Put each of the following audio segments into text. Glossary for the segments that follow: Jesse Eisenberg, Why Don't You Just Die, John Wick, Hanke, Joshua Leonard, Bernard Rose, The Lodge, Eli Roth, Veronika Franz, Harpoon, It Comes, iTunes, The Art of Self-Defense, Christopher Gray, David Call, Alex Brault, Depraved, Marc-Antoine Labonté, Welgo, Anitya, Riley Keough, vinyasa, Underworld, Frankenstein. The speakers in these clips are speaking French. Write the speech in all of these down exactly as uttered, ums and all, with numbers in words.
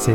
c'est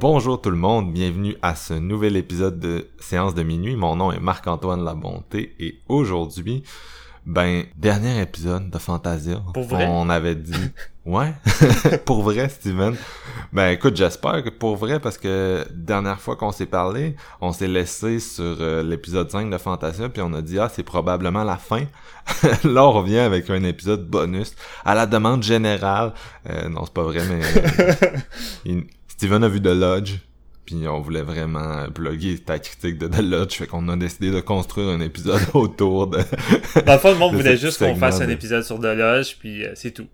Bonjour tout le monde, bienvenue à ce nouvel épisode de Séance de minuit. Mon nom est Marc-Antoine Labonté et aujourd'hui, ben, dernier épisode de Fantasia. Pour vrai? On avait dit... Ouais? Pour vrai, Steven? Ben écoute, j'espère que pour vrai, parce que dernière fois qu'on s'est parlé, on s'est laissé sur euh, l'épisode cinq de Fantasia, puis on a dit « Ah, c'est probablement la fin! » Là, on revient avec un épisode bonus à la demande générale. Euh, non, c'est pas vrai, mais... Euh, il... Steven a vu The Lodge, puis on voulait vraiment plugger ta critique de The Lodge, fait qu'on a décidé de construire un épisode autour de... Dans le fond, le monde voulait juste qu'on fasse de... un épisode sur The Lodge, puis euh, c'est tout.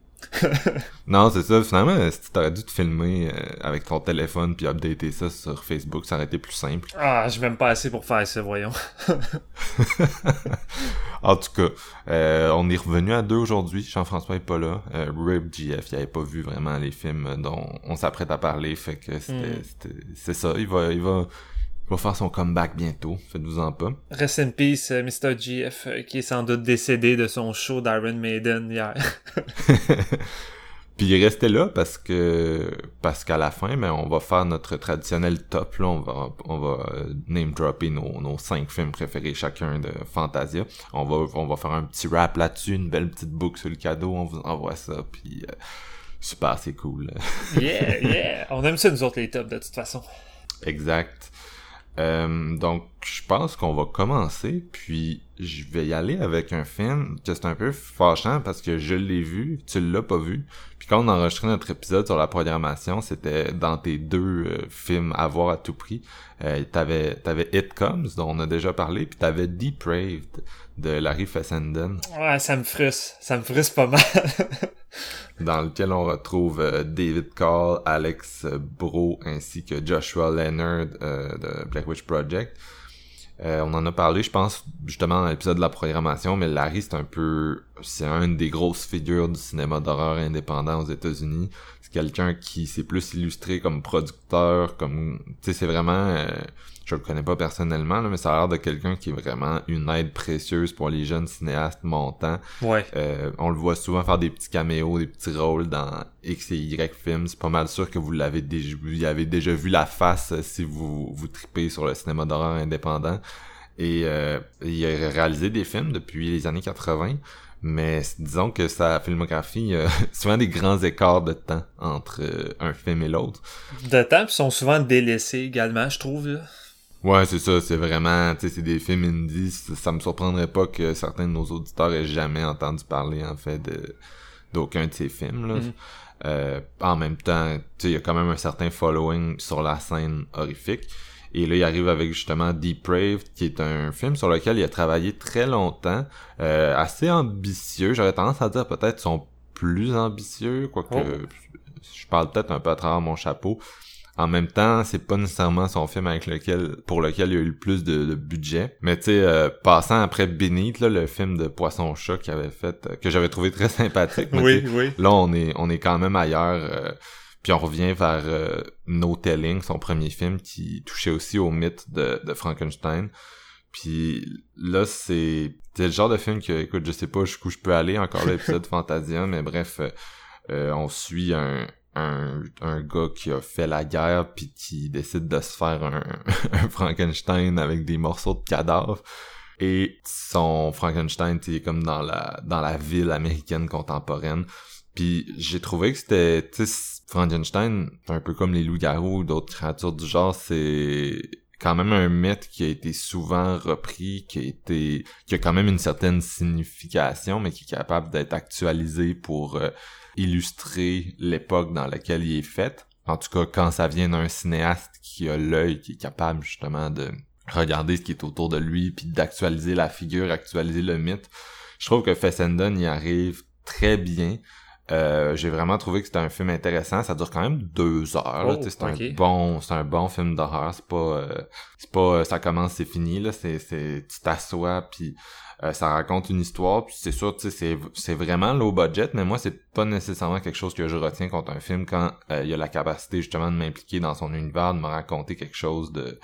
Non, c'est ça. Finalement, si t'aurais dû te filmer euh, avec ton téléphone puis updater ça sur Facebook, ça aurait été plus simple. Ah, j'ai même pas assez pour faire ça, voyons. En tout cas, euh, on est revenu à deux aujourd'hui. Jean-François est pas là. Euh, R I P G F, il avait pas vu vraiment les films dont on s'apprête à parler. Fait que c'était, mm. c'était, c'est ça. Il va, il va, il va faire son comeback bientôt. Faites-vous-en pas. Rest in peace, euh, mister G F, euh, qui est sans doute décédé de son show d'Iron Maiden hier. Puis il restait là parce que parce qu'à la fin, ben, on va faire notre traditionnel top. Là, on va on va name dropper nos nos cinq films préférés chacun de Fantasia. On va on va faire un petit rap là-dessus, une belle petite boucle sur le cadeau. On vous envoie ça. Puis euh, super, c'est cool. Yeah, yeah. On aime ça nous autres les tops de toute façon. Exact. Euh, donc, je pense qu'on va commencer, puis je vais y aller avec un film que c'est un peu fâchant parce que je l'ai vu, tu l'as pas vu, puis quand on a enregistré notre épisode sur la programmation, c'était dans tes deux euh, films à voir à tout prix, euh, t'avais, t'avais It Comes, dont on a déjà parlé, puis t'avais Depraved, de Larry Fessenden. Ouais, ça me frustre, ça me frustre pas mal. Dans lequel on retrouve euh, David Call, Alex Brault, ainsi que Joshua Leonard euh, de Black Witch Project. Euh, on en a parlé, je pense, justement dans l'épisode de la programmation, mais Larry, c'est un peu... C'est une des grosses figures du cinéma d'horreur indépendant aux États-Unis. C'est quelqu'un qui s'est plus illustré comme producteur, comme... Tu sais, c'est vraiment... Euh... Je le connais pas personnellement, là, mais ça a l'air de quelqu'un qui est vraiment une aide précieuse pour les jeunes cinéastes montants. Ouais. Euh, on le voit souvent faire des petits caméos, des petits rôles dans X et Y films. C'est pas mal sûr que vous l'avez déjà, vous avez déjà vu la face si vous vous tripez sur le cinéma d'horreur indépendant. Et euh, il a réalisé des films depuis les années quatre-vingts, mais disons que sa filmographie euh, souvent des grands écarts de temps entre euh, un film et l'autre. De temps, puis sont souvent délaissés également, je trouve, là. Ouais, c'est ça, c'est vraiment, tu sais, c'est des films indie, ça, ça me surprendrait pas que certains de nos auditeurs aient jamais entendu parler, en fait, de d'aucun de ces films, là. Mm-hmm. Euh, en même temps, tu sais, il y a quand même un certain following sur la scène horrifique, et là, il arrive avec, justement, Depraved, qui est un film sur lequel il a travaillé très longtemps, euh, assez ambitieux, j'aurais tendance à dire peut-être son plus ambitieux, quoique oh. je parle peut-être un peu à travers mon chapeau. En même temps, c'est pas nécessairement son film avec lequel, pour lequel il y a eu le plus de, de budget. Mais tu sais, euh, passant après Beneath, là, le film de Poisson-Chat qu'il avait fait, euh, que j'avais trouvé très sympathique. Oui, oui. Là, on est, on est quand même ailleurs. Euh, puis on revient vers euh, No Telling, son premier film qui touchait aussi au mythe de, de Frankenstein. Puis là, c'est, c'est le genre de film que, écoute, je sais pas jusqu'où je peux aller encore l'épisode Fantasia, mais bref, euh, euh, on suit un. Un, un gars qui a fait la guerre puis qui décide de se faire un, un Frankenstein avec des morceaux de cadavres, et son Frankenstein est comme dans la dans la ville américaine contemporaine. Puis j'ai trouvé que c'était, tu sais, Frankenstein, un peu comme les loups-garous ou d'autres créatures du genre, c'est quand même un mythe qui a été souvent repris, qui a été qui a quand même une certaine signification, mais qui est capable d'être actualisé pour euh, illustrer l'époque dans laquelle il est fait. En tout cas, quand ça vient d'un cinéaste qui a l'œil, qui est capable justement de regarder ce qui est autour de lui, puis d'actualiser la figure, actualiser le mythe. Je trouve que Fessenden y arrive très bien. Euh, j'ai vraiment trouvé que c'était un film intéressant. Ça dure quand même deux heures. Là, oh, c'est okay. un bon, c'est un bon film d'horreur. C'est pas, euh, c'est pas, euh, ça commence, c'est fini. Là, c'est, c'est, tu t'assois puis euh, ça raconte une histoire. Puis c'est sûr, tu sais, c'est, c'est vraiment low budget. Mais moi, c'est pas nécessairement quelque chose que je retiens contre un film quand il euh, y a la capacité justement de m'impliquer dans son univers, de me raconter quelque chose de.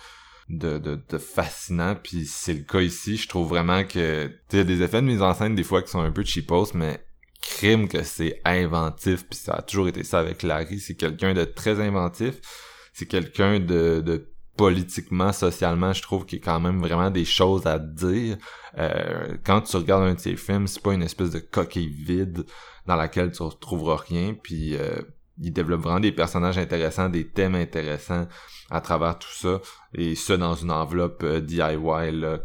De, de, de fascinant, puis c'est le cas ici. Je trouve vraiment que, tu sais, il y a des effets de mise en scène des fois qui sont un peu cheapos, mais crime que c'est inventif, puis ça a toujours été ça avec Larry. C'est quelqu'un de très inventif, c'est quelqu'un de, de politiquement, socialement, je trouve qu'il y a quand même vraiment des choses à dire. Euh, quand tu regardes un de ses films, c'est pas une espèce de coquille vide dans laquelle tu retrouveras rien, puis euh, il développe vraiment des personnages intéressants, des thèmes intéressants à travers tout ça, et ça dans une enveloppe euh, D I Y, là, tu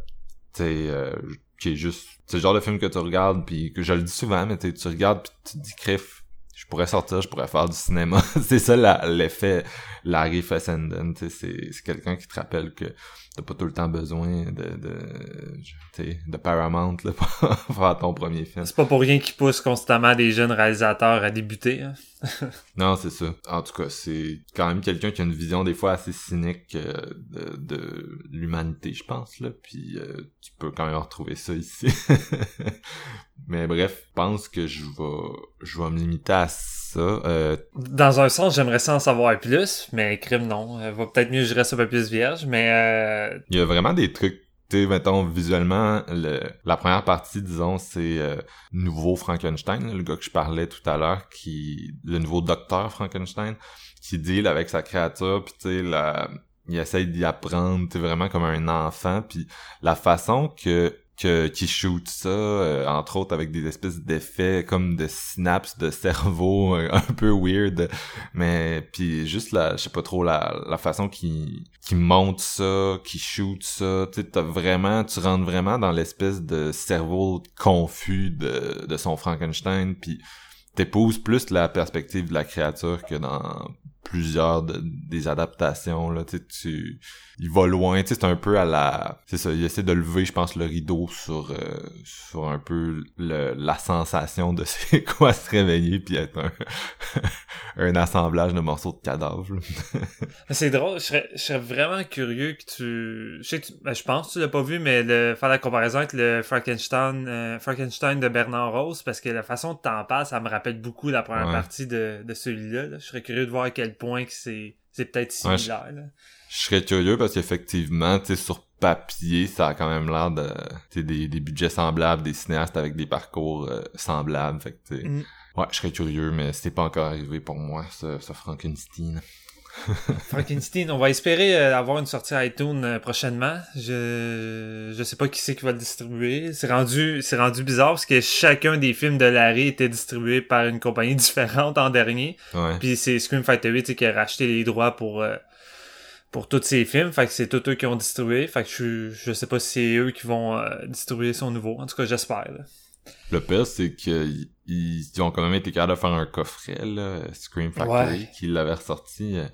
sais, euh, qui est juste... C'est le genre de film que tu regardes, puis que je le dis souvent, mais tu tu regardes, puis tu te dis, crif, je pourrais sortir, je pourrais faire du cinéma. C'est ça la, l'effet Larry Fessenden, tu sais, c'est, c'est quelqu'un qui te rappelle que t'as pas tout le temps besoin de, de, t'sais, de Paramount, là, pour faire ton premier film. C'est pas pour rien qu'il pousse constamment des jeunes réalisateurs à débuter, hein. Non, c'est ça. En tout cas, c'est quand même quelqu'un qui a une vision des fois assez cynique euh, de, de l'humanité, je pense, là. Puis euh, tu peux quand même retrouver ça ici. Mais bref, je pense que je vais je vais me limiter à ça. Euh... Dans un sens, j'aimerais ça en savoir plus, mais crime, non. Euh, va peut-être mieux que je reste un peu plus vierge, mais... Euh... Il y a vraiment des trucs, tu sais, mettons, visuellement, le, la première partie, disons, c'est euh, nouveau Frankenstein, le gars que je parlais tout à l'heure, qui le nouveau docteur Frankenstein, qui deal avec sa créature, puis tu sais, la... il essaye d'y apprendre, tu sais, vraiment comme un enfant, puis la façon que... que qui shoot ça euh, entre autres avec des espèces d'effets comme de synapses de cerveau euh, un peu weird, mais puis juste la je sais pas trop la la façon qui qui monte ça, qui shoot ça, tu sais, t'as vraiment tu rentres vraiment dans l'espèce de cerveau confus de de son Frankenstein, puis t'épouses plus la perspective de la créature que dans plusieurs de, des adaptations, là, tu sais, tu... Il va loin, tu sais, c'est un peu à la... C'est ça, il essaie de lever, je pense, le rideau sur euh, sur un peu le, la sensation de c'est quoi se réveiller puis être un, un assemblage de morceaux de cadavres. C'est drôle, je serais, je serais vraiment curieux que tu... Je sais que tu... Ben, je pense que tu l'as pas vu, mais le... faire la comparaison avec le Frankenstein euh, Frankenstein de Bernard Rose, parce que la façon de t'en parler, ça me rappelle beaucoup la première ouais. partie de, de celui-là, là. Je serais curieux de voir à quel point que c'est, c'est peut-être similaire. Ouais, je, là. Je serais curieux parce qu'effectivement, tu sais, sur papier, ça a quand même l'air de, tu sais, des, des budgets semblables, des cinéastes avec des parcours euh, semblables. Fait que, tu sais, mm. ouais, je serais curieux, mais c'est pas encore arrivé pour moi, ce, ce Frankenstein. Frankenstein, on va espérer euh, avoir une sortie iTunes euh, prochainement. Je je sais pas qui c'est qui va le distribuer. C'est rendu c'est rendu bizarre parce que chacun des films de Larry était distribué par une compagnie différente en dernier. Ouais. Puis c'est Scream Factory, tu sais, qui a racheté les droits pour euh, pour tous ces films. Fait que c'est tous eux qui ont distribué. Fait que je je sais pas si c'est eux qui vont euh, distribuer son nouveau. En tout cas, j'espère. Là. Le pire, c'est qu'ils ils ont quand même été capables de faire un coffret, là, Scream Factory, ouais. qui l'avait ressorti, euh,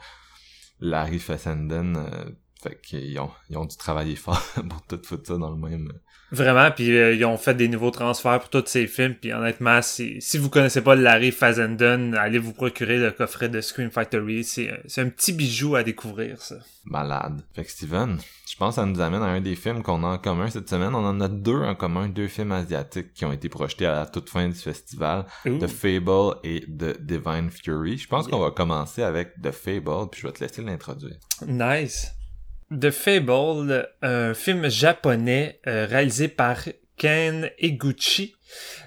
Larry Fessenden, euh, fait qu'ils ont, ils ont dû travailler fort pour tout foutre ça dans le même... Vraiment, puis euh, ils ont fait des nouveaux transferts pour tous ces films, puis honnêtement, si, si vous connaissez pas Larry Fessenden, allez vous procurer le coffret de Scream Factory, c'est, c'est un petit bijou à découvrir, ça. Malade. Fait que Steven, je pense que ça nous amène à un des films qu'on a en commun cette semaine, on en a deux en commun, deux films asiatiques qui ont été projetés à la toute fin du festival, Ooh. The Fable et The Divine Fury. Je pense yeah. qu'on va commencer avec The Fable, puis je vais te laisser l'introduire. Nice. The Fable, un film japonais euh, réalisé par Ken Eguchi,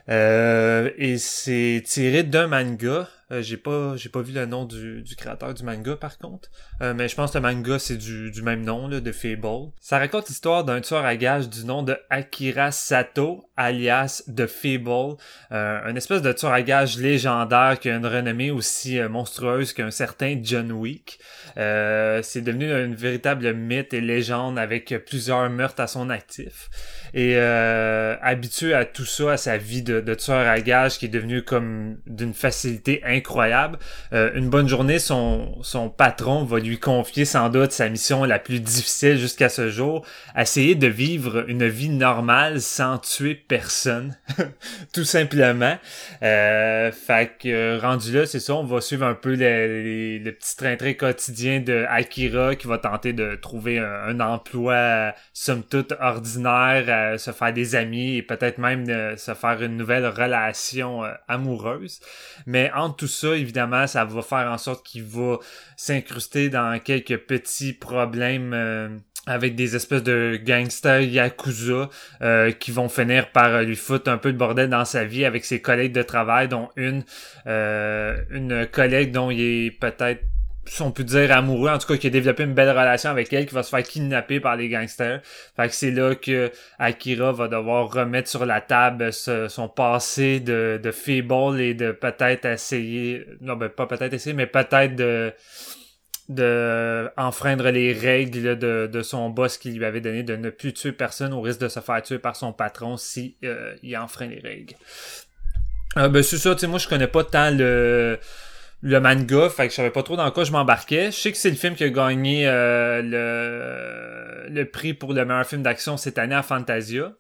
euh, et c'est tiré d'un manga Euh, j'ai pas j'ai pas vu le nom du, du créateur du manga, par contre. Euh, mais je pense que le manga, c'est du, du même nom, là, de Fable. Ça raconte l'histoire d'un tueur à gages du nom de Akira Sato, alias The Fable. Euh, un espèce de tueur à gages légendaire qui a une renommée aussi euh, monstrueuse qu'un certain John Wick. Euh, c'est devenu une véritable mythe et légende avec plusieurs meurtres à son actif. Et euh, habitué à tout ça, à sa vie de, de tueur à gages qui est devenu comme d'une facilité incroyable. Euh, une bonne journée, son, son patron va lui confier sans doute sa mission la plus difficile jusqu'à ce jour, essayer de vivre une vie normale sans tuer personne, tout simplement. Euh, fait que rendu là, c'est ça, on va suivre un peu le petit train-train quotidien de Akira qui va tenter de trouver un, un emploi euh, somme toute ordinaire, euh, se faire des amis et peut-être même euh, se faire une nouvelle relation euh, amoureuse. Mais entre tout ça, évidemment, ça va faire en sorte qu'il va s'incruster dans quelques petits problèmes euh, avec des espèces de gangsters yakuza euh, qui vont finir par lui foutre un peu de bordel dans sa vie avec ses collègues de travail, dont une euh, une collègue dont il est peut-être, si on peut dire, amoureux, en tout cas qui a développé une belle relation avec elle, qui va se faire kidnapper par les gangsters. Fait que c'est là que Akira va devoir remettre sur la table ce, son passé de, de Fable et de peut-être essayer, non ben pas peut-être essayer, mais peut-être de de enfreindre les règles de, de son boss qui lui avait donné de ne plus tuer personne au risque de se faire tuer par son patron si euh, il enfreint les règles. Euh, ben c'est ça, tu sais, moi je connais pas tant le... le manga, fait que je savais pas trop dans quoi je m'embarquais. Je sais que c'est le film qui a gagné euh, le le prix pour le meilleur film d'action cette année à Fantasia.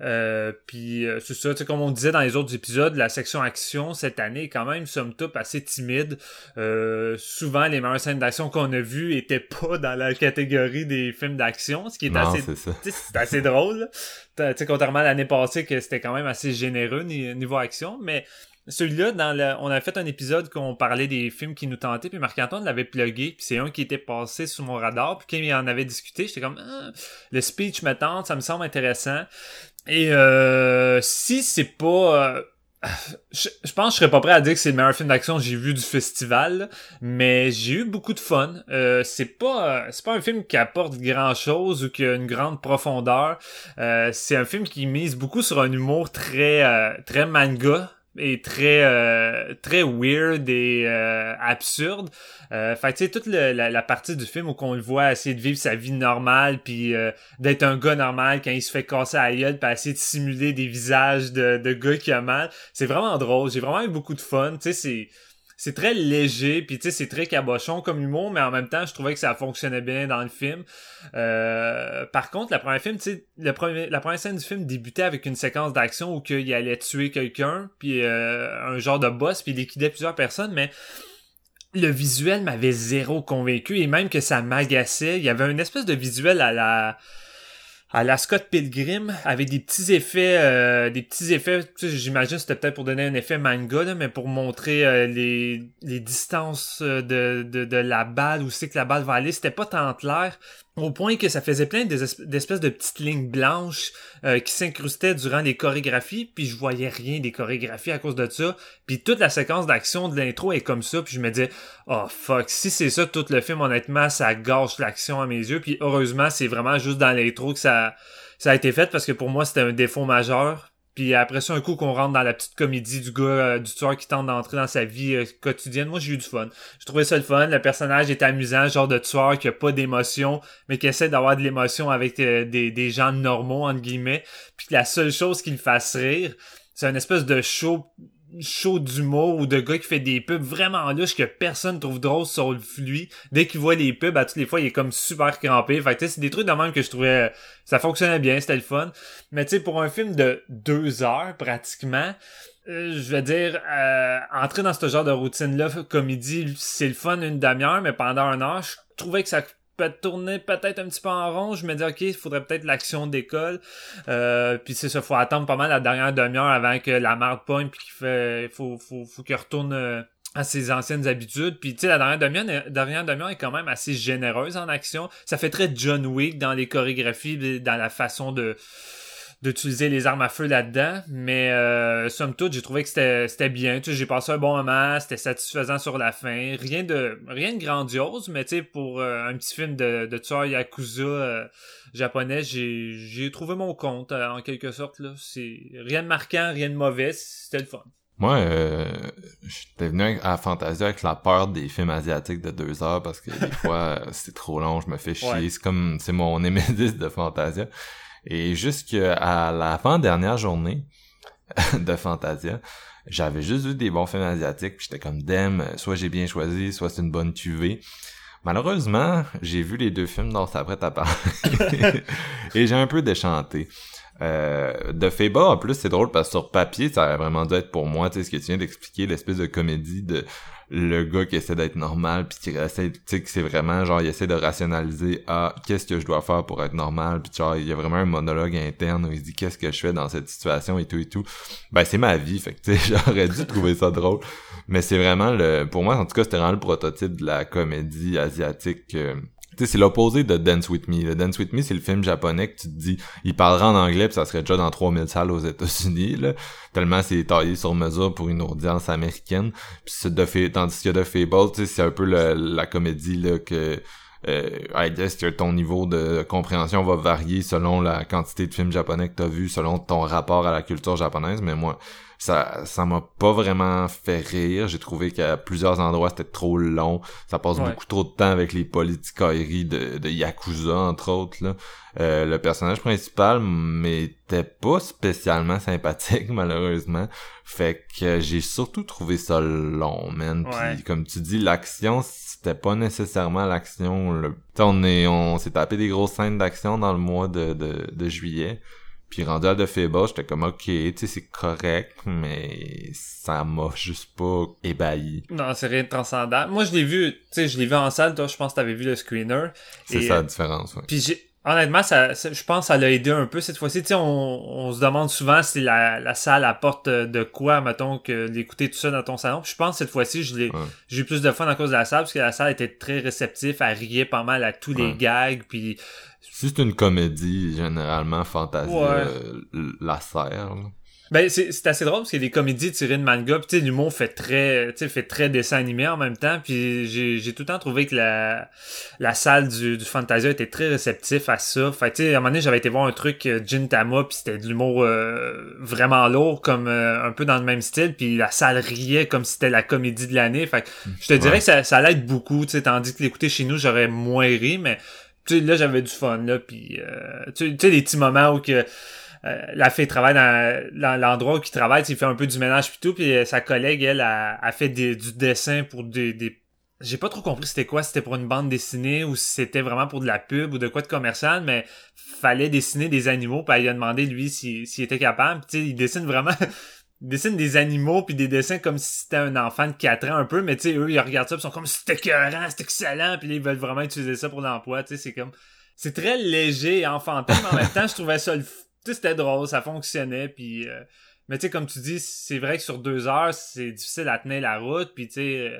Euh, puis euh, c'est ça, tu sais, comme on disait dans les autres épisodes, la section action cette année est quand même somme toute assez timide. Euh, souvent les meilleures scènes d'action qu'on a vues étaient pas dans la catégorie des films d'action, ce qui est non, assez c'est, c'est assez drôle. Tu sais, contrairement à l'année passée que c'était quand même assez généreux niveau action, mais celui-là, dans le, on a fait un épisode qu'on parlait des films qui nous tentaient, puis Marc-Antoine l'avait plugué, puis c'est un qui était passé sous mon radar, puis quand il en avait discuté, j'étais comme ah, le speech me tente, ça me semble intéressant. Et euh, si c'est pas... Euh, je, je pense que je serais pas prêt à dire que c'est le meilleur film d'action que j'ai vu du festival, là, mais j'ai eu beaucoup de fun. Euh, c'est pas euh, c'est pas un film qui apporte grand-chose ou qui a une grande profondeur. Euh, c'est un film qui mise beaucoup sur un humour très euh, très manga, est très euh, très weird et euh, absurde. Euh, fait que tu sais, toute le, la, la partie du film où qu'on le voit essayer de vivre sa vie normale puis euh, d'être un gars normal quand il se fait casser à la gueule pis essayer de simuler des visages de, de gars qui a mal, c'est vraiment drôle. J'ai vraiment eu beaucoup de fun. Tu sais, c'est c'est très léger puis tu sais, c'est très cabochon comme humour, mais en même temps je trouvais que ça fonctionnait bien dans le film. Euh, par contre, la première film, tu sais, le premier, la première scène du film débutait avec une séquence d'action où qu'il allait tuer quelqu'un, puis euh, un genre de boss, puis il liquidait plusieurs personnes, mais le visuel m'avait zéro convaincu, et même que ça m'agaçait. Il y avait une espèce de visuel à la à la Scott Pilgrim, avec des petits effets, euh, des petits effets, tu sais, j'imagine c'était peut-être pour donner un effet manga, là, mais pour montrer euh, les les distances de, de de la balle, où c'est que la balle va aller, c'était pas tant clair, au point que ça faisait plein d'espèces de petites lignes blanches euh, qui s'incrustaient durant les chorégraphies, puis je voyais rien des chorégraphies à cause de ça, puis toute la séquence d'action de l'intro est comme ça, puis je me disais « Oh fuck, si c'est ça tout le film, honnêtement, ça gâche l'action à mes yeux », puis heureusement, c'est vraiment juste dans l'intro que ça, ça a été fait, parce que pour moi, c'était un défaut majeur. Puis après ça, un coup qu'on rentre dans la petite comédie du gars, euh, du tueur qui tente d'entrer dans sa vie euh, quotidienne, moi j'ai eu du fun. J'ai trouvé ça le fun, le personnage est amusant, genre de tueur qui a pas d'émotion, mais qui essaie d'avoir de l'émotion avec euh, des, des gens normaux, entre guillemets, puis que la seule chose qui le fasse rire, c'est une espèce de show, show d'humour ou de gars qui fait des pubs vraiment louches que personne trouve drôle sur lui. Dès qu'il voit les pubs, à toutes les fois, il est comme super crampé. Fait que tu sais, c'est des trucs de même que je trouvais... Euh, ça fonctionnait bien, c'était le fun. Mais tu sais, pour un film de deux heures, pratiquement, euh, je veux dire, euh, entrer dans ce genre de routine-là, comédie, c'est le fun une demi-heure, mais pendant un heure, je trouvais que ça peut tourner peut-être un petit peu en rond. Je me dis, OK, il faudrait peut-être l'action d'école. Euh, puis c'est ça, faut attendre pas mal la dernière demi-heure avant que la merde pogne, puis qu'il fait, faut, faut, faut qu'il retourne... Euh, à ses anciennes habitudes, puis tu sais, la dernière demi-heure, dernière demi-heure est quand même assez généreuse en action, ça fait très John Wick dans les chorégraphies, dans la façon de d'utiliser les armes à feu là-dedans, mais euh, somme toute, j'ai trouvé que c'était, c'était bien. Tu sais, j'ai passé un bon moment, c'était satisfaisant sur la fin. Rien de rien de grandiose, mais tu sais, pour euh, un petit film de, de tueur Yakuza euh, japonais, j'ai, j'ai trouvé mon compte, euh, en quelque sorte. Là. C'est rien de marquant, rien de mauvais, c'était le fun. Moi, euh, j'étais venu à Fantasia avec la peur des films asiatiques de deux heures parce que des fois, c'est trop long, je me fais chier. Ouais. C'est comme, c'est mon Némésis de Fantasia. Et jusqu'à l'avant-dernière journée de Fantasia, j'avais juste vu des bons films asiatiques, pis j'étais comme damn, soit j'ai bien choisi, soit c'est une bonne cuvée. Malheureusement, j'ai vu les deux films dont s'apprête à parler et j'ai un peu déchanté. Euh, The Fable, en plus, c'est drôle parce que sur papier, ça aurait vraiment dû être pour moi, tu sais, ce que tu viens d'expliquer, l'espèce de comédie de le gars qui essaie d'être normal pis qui essaie, tu sais, que c'est vraiment genre il essaie de rationaliser ah qu'est-ce que je dois faire pour être normal pis genre il y a vraiment un monologue interne où il se dit qu'est-ce que je fais dans cette situation et tout et tout. Ben c'est ma vie, fait que tu sais j'aurais dû trouver ça drôle, mais c'est vraiment le, pour moi en tout cas c'était vraiment le prototype de la comédie asiatique. Euh, tu sais c'est l'opposé de Dance With Me. Le Dance With Me c'est le film japonais que tu te dis il parlera en anglais pis ça serait déjà dans trois mille salles aux États-Unis là, tellement c'est taillé sur mesure pour une audience américaine. Puis c'est de fait, tandis que The Fable, tu sais c'est un peu le, la comédie là que euh, I guess que ton niveau de compréhension va varier selon la quantité de films japonais que t'as vu, selon ton rapport à la culture japonaise, mais moi ça ça m'a pas vraiment fait rire. J'ai trouvé qu'à plusieurs endroits c'était trop long, ça passe ouais. beaucoup trop de temps avec les politicailleries de, de Yakuza entre autres là. Euh, le personnage principal m'était pas spécialement sympathique malheureusement, fait que j'ai surtout trouvé ça long man. Ouais. Puis comme tu dis l'action c'était pas nécessairement l'action le... on est on s'est tapé des grosses scènes d'action dans le mois de de, de juillet. Puis rendu à The Fable, j'étais comme « Ok, tu sais, c'est correct, mais ça m'a juste pas ébahi. » Non, c'est rien de transcendant. Moi, je l'ai vu, tu sais, je l'ai vu en salle. Toi, je pense que t'avais vu le screener. C'est et, ça la différence, oui. Puis j'ai... honnêtement, ça, ça, je pense que ça l'a aidé un peu cette fois-ci. Tu sais, on, on se demande souvent si la, la salle apporte de quoi, mettons, que d'écouter tout ça dans ton salon. Puis je pense que cette fois-ci, je l'ai, ouais. j'ai eu plus de fun à cause de la salle, parce que la salle était très réceptive, elle riait pas mal à tous ouais. les gags, puis... Si c'est une comédie, généralement, Fantasia ouais. euh, la serre. Ben, c'est, c'est assez drôle, parce qu'il y a des comédies tirées de manga, pis tu sais, l'humour fait très, tu sais, fait très dessin animé en même temps, pis j'ai, j'ai tout le temps trouvé que la, la salle du, du Fantasia était très réceptif à ça. Fait tu sais, à un moment donné, j'avais été voir un truc euh, Gintama, pis c'était de l'humour euh, vraiment lourd, comme euh, un peu dans le même style, pis la salle riait comme si c'était la comédie de l'année. Fait je te ouais. dirais que ça, ça l'aide beaucoup, tu sais, tandis que l'écouter chez nous, j'aurais moins ri, mais... tu sais, là, j'avais du fun, là, pis euh, tu sais, les petits moments où que euh, la fille travaille dans, dans l'endroit où il travaille, il fait un peu du ménage pis tout, pis euh, sa collègue, elle, a, a fait des, du dessin pour des, des... J'ai pas trop compris c'était quoi, si c'était pour une bande dessinée ou si c'était vraiment pour de la pub ou de quoi de commercial, mais fallait dessiner des animaux, pis elle lui a demandé, lui, s'il, s'il était capable, pis tu sais, il dessine vraiment... dessine des animaux puis des dessins comme si c'était un enfant de quatre ans un peu, mais tu sais eux ils regardent ça pis sont comme c'est écœurant, c'est excellent, puis ils veulent vraiment utiliser ça pour l'emploi. Tu sais, c'est comme c'est très léger et enfantin, mais en même temps je trouvais ça le... tu sais c'était drôle, ça fonctionnait, puis euh... mais tu sais comme tu dis c'est vrai que sur deux heures c'est difficile à tenir la route, puis tu sais euh...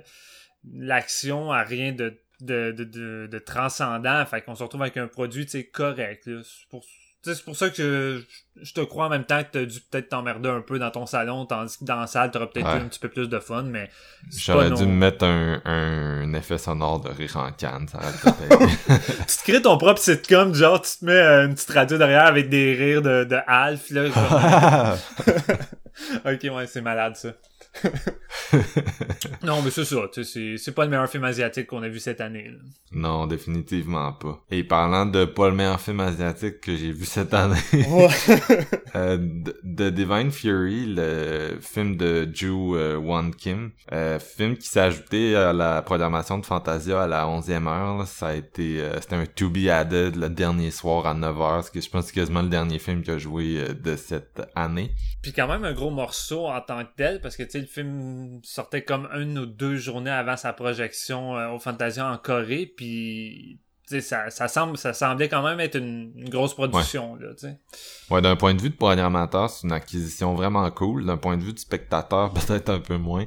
l'action a rien de de, de de de transcendant, fait qu'on se retrouve avec un produit tu sais correct là. C'est pour T'sais, c'est pour ça que je, je te crois en même temps que t'as dû peut-être t'emmerder un peu dans ton salon, tandis que dans la salle, t'aurais peut-être ouais. eu un petit peu plus de fun, mais... J'aurais dû non... me mettre un, un effet sonore de rire en canne, ça aurait Tu te crées ton propre sitcom, genre, tu te mets euh, une petite radio derrière avec des rires de, de Alf, là. Genre... ok, ouais, c'est malade, ça. Non, mais c'est ça, tu sais, c'est, c'est pas le meilleur film asiatique qu'on a vu cette année là. Non, définitivement pas. Et parlant de pas le meilleur film asiatique que j'ai vu cette année, oh. euh, The Divine Fury, le film de Ju euh, Won Kim, euh, film qui s'est ajouté à la programmation de Fantasia à la onzième heure là. Ça a été, euh, c'était un to be added le dernier soir à neuf heures, ce que je pense c'est quasiment le dernier film que j'ai joué euh, de cette année. Puis quand même un gros morceau en tant que tel, parce que tu sais le film sortait comme une ou deux journées avant sa projection euh, au Fantasia en Corée, puis ça, ça, semble, ça semblait quand même être une, une grosse production. Ouais. Là, t'sais. Ouais, d'un point de vue de programmateur, c'est une acquisition vraiment cool. D'un point de vue de spectateur, peut-être un peu moins.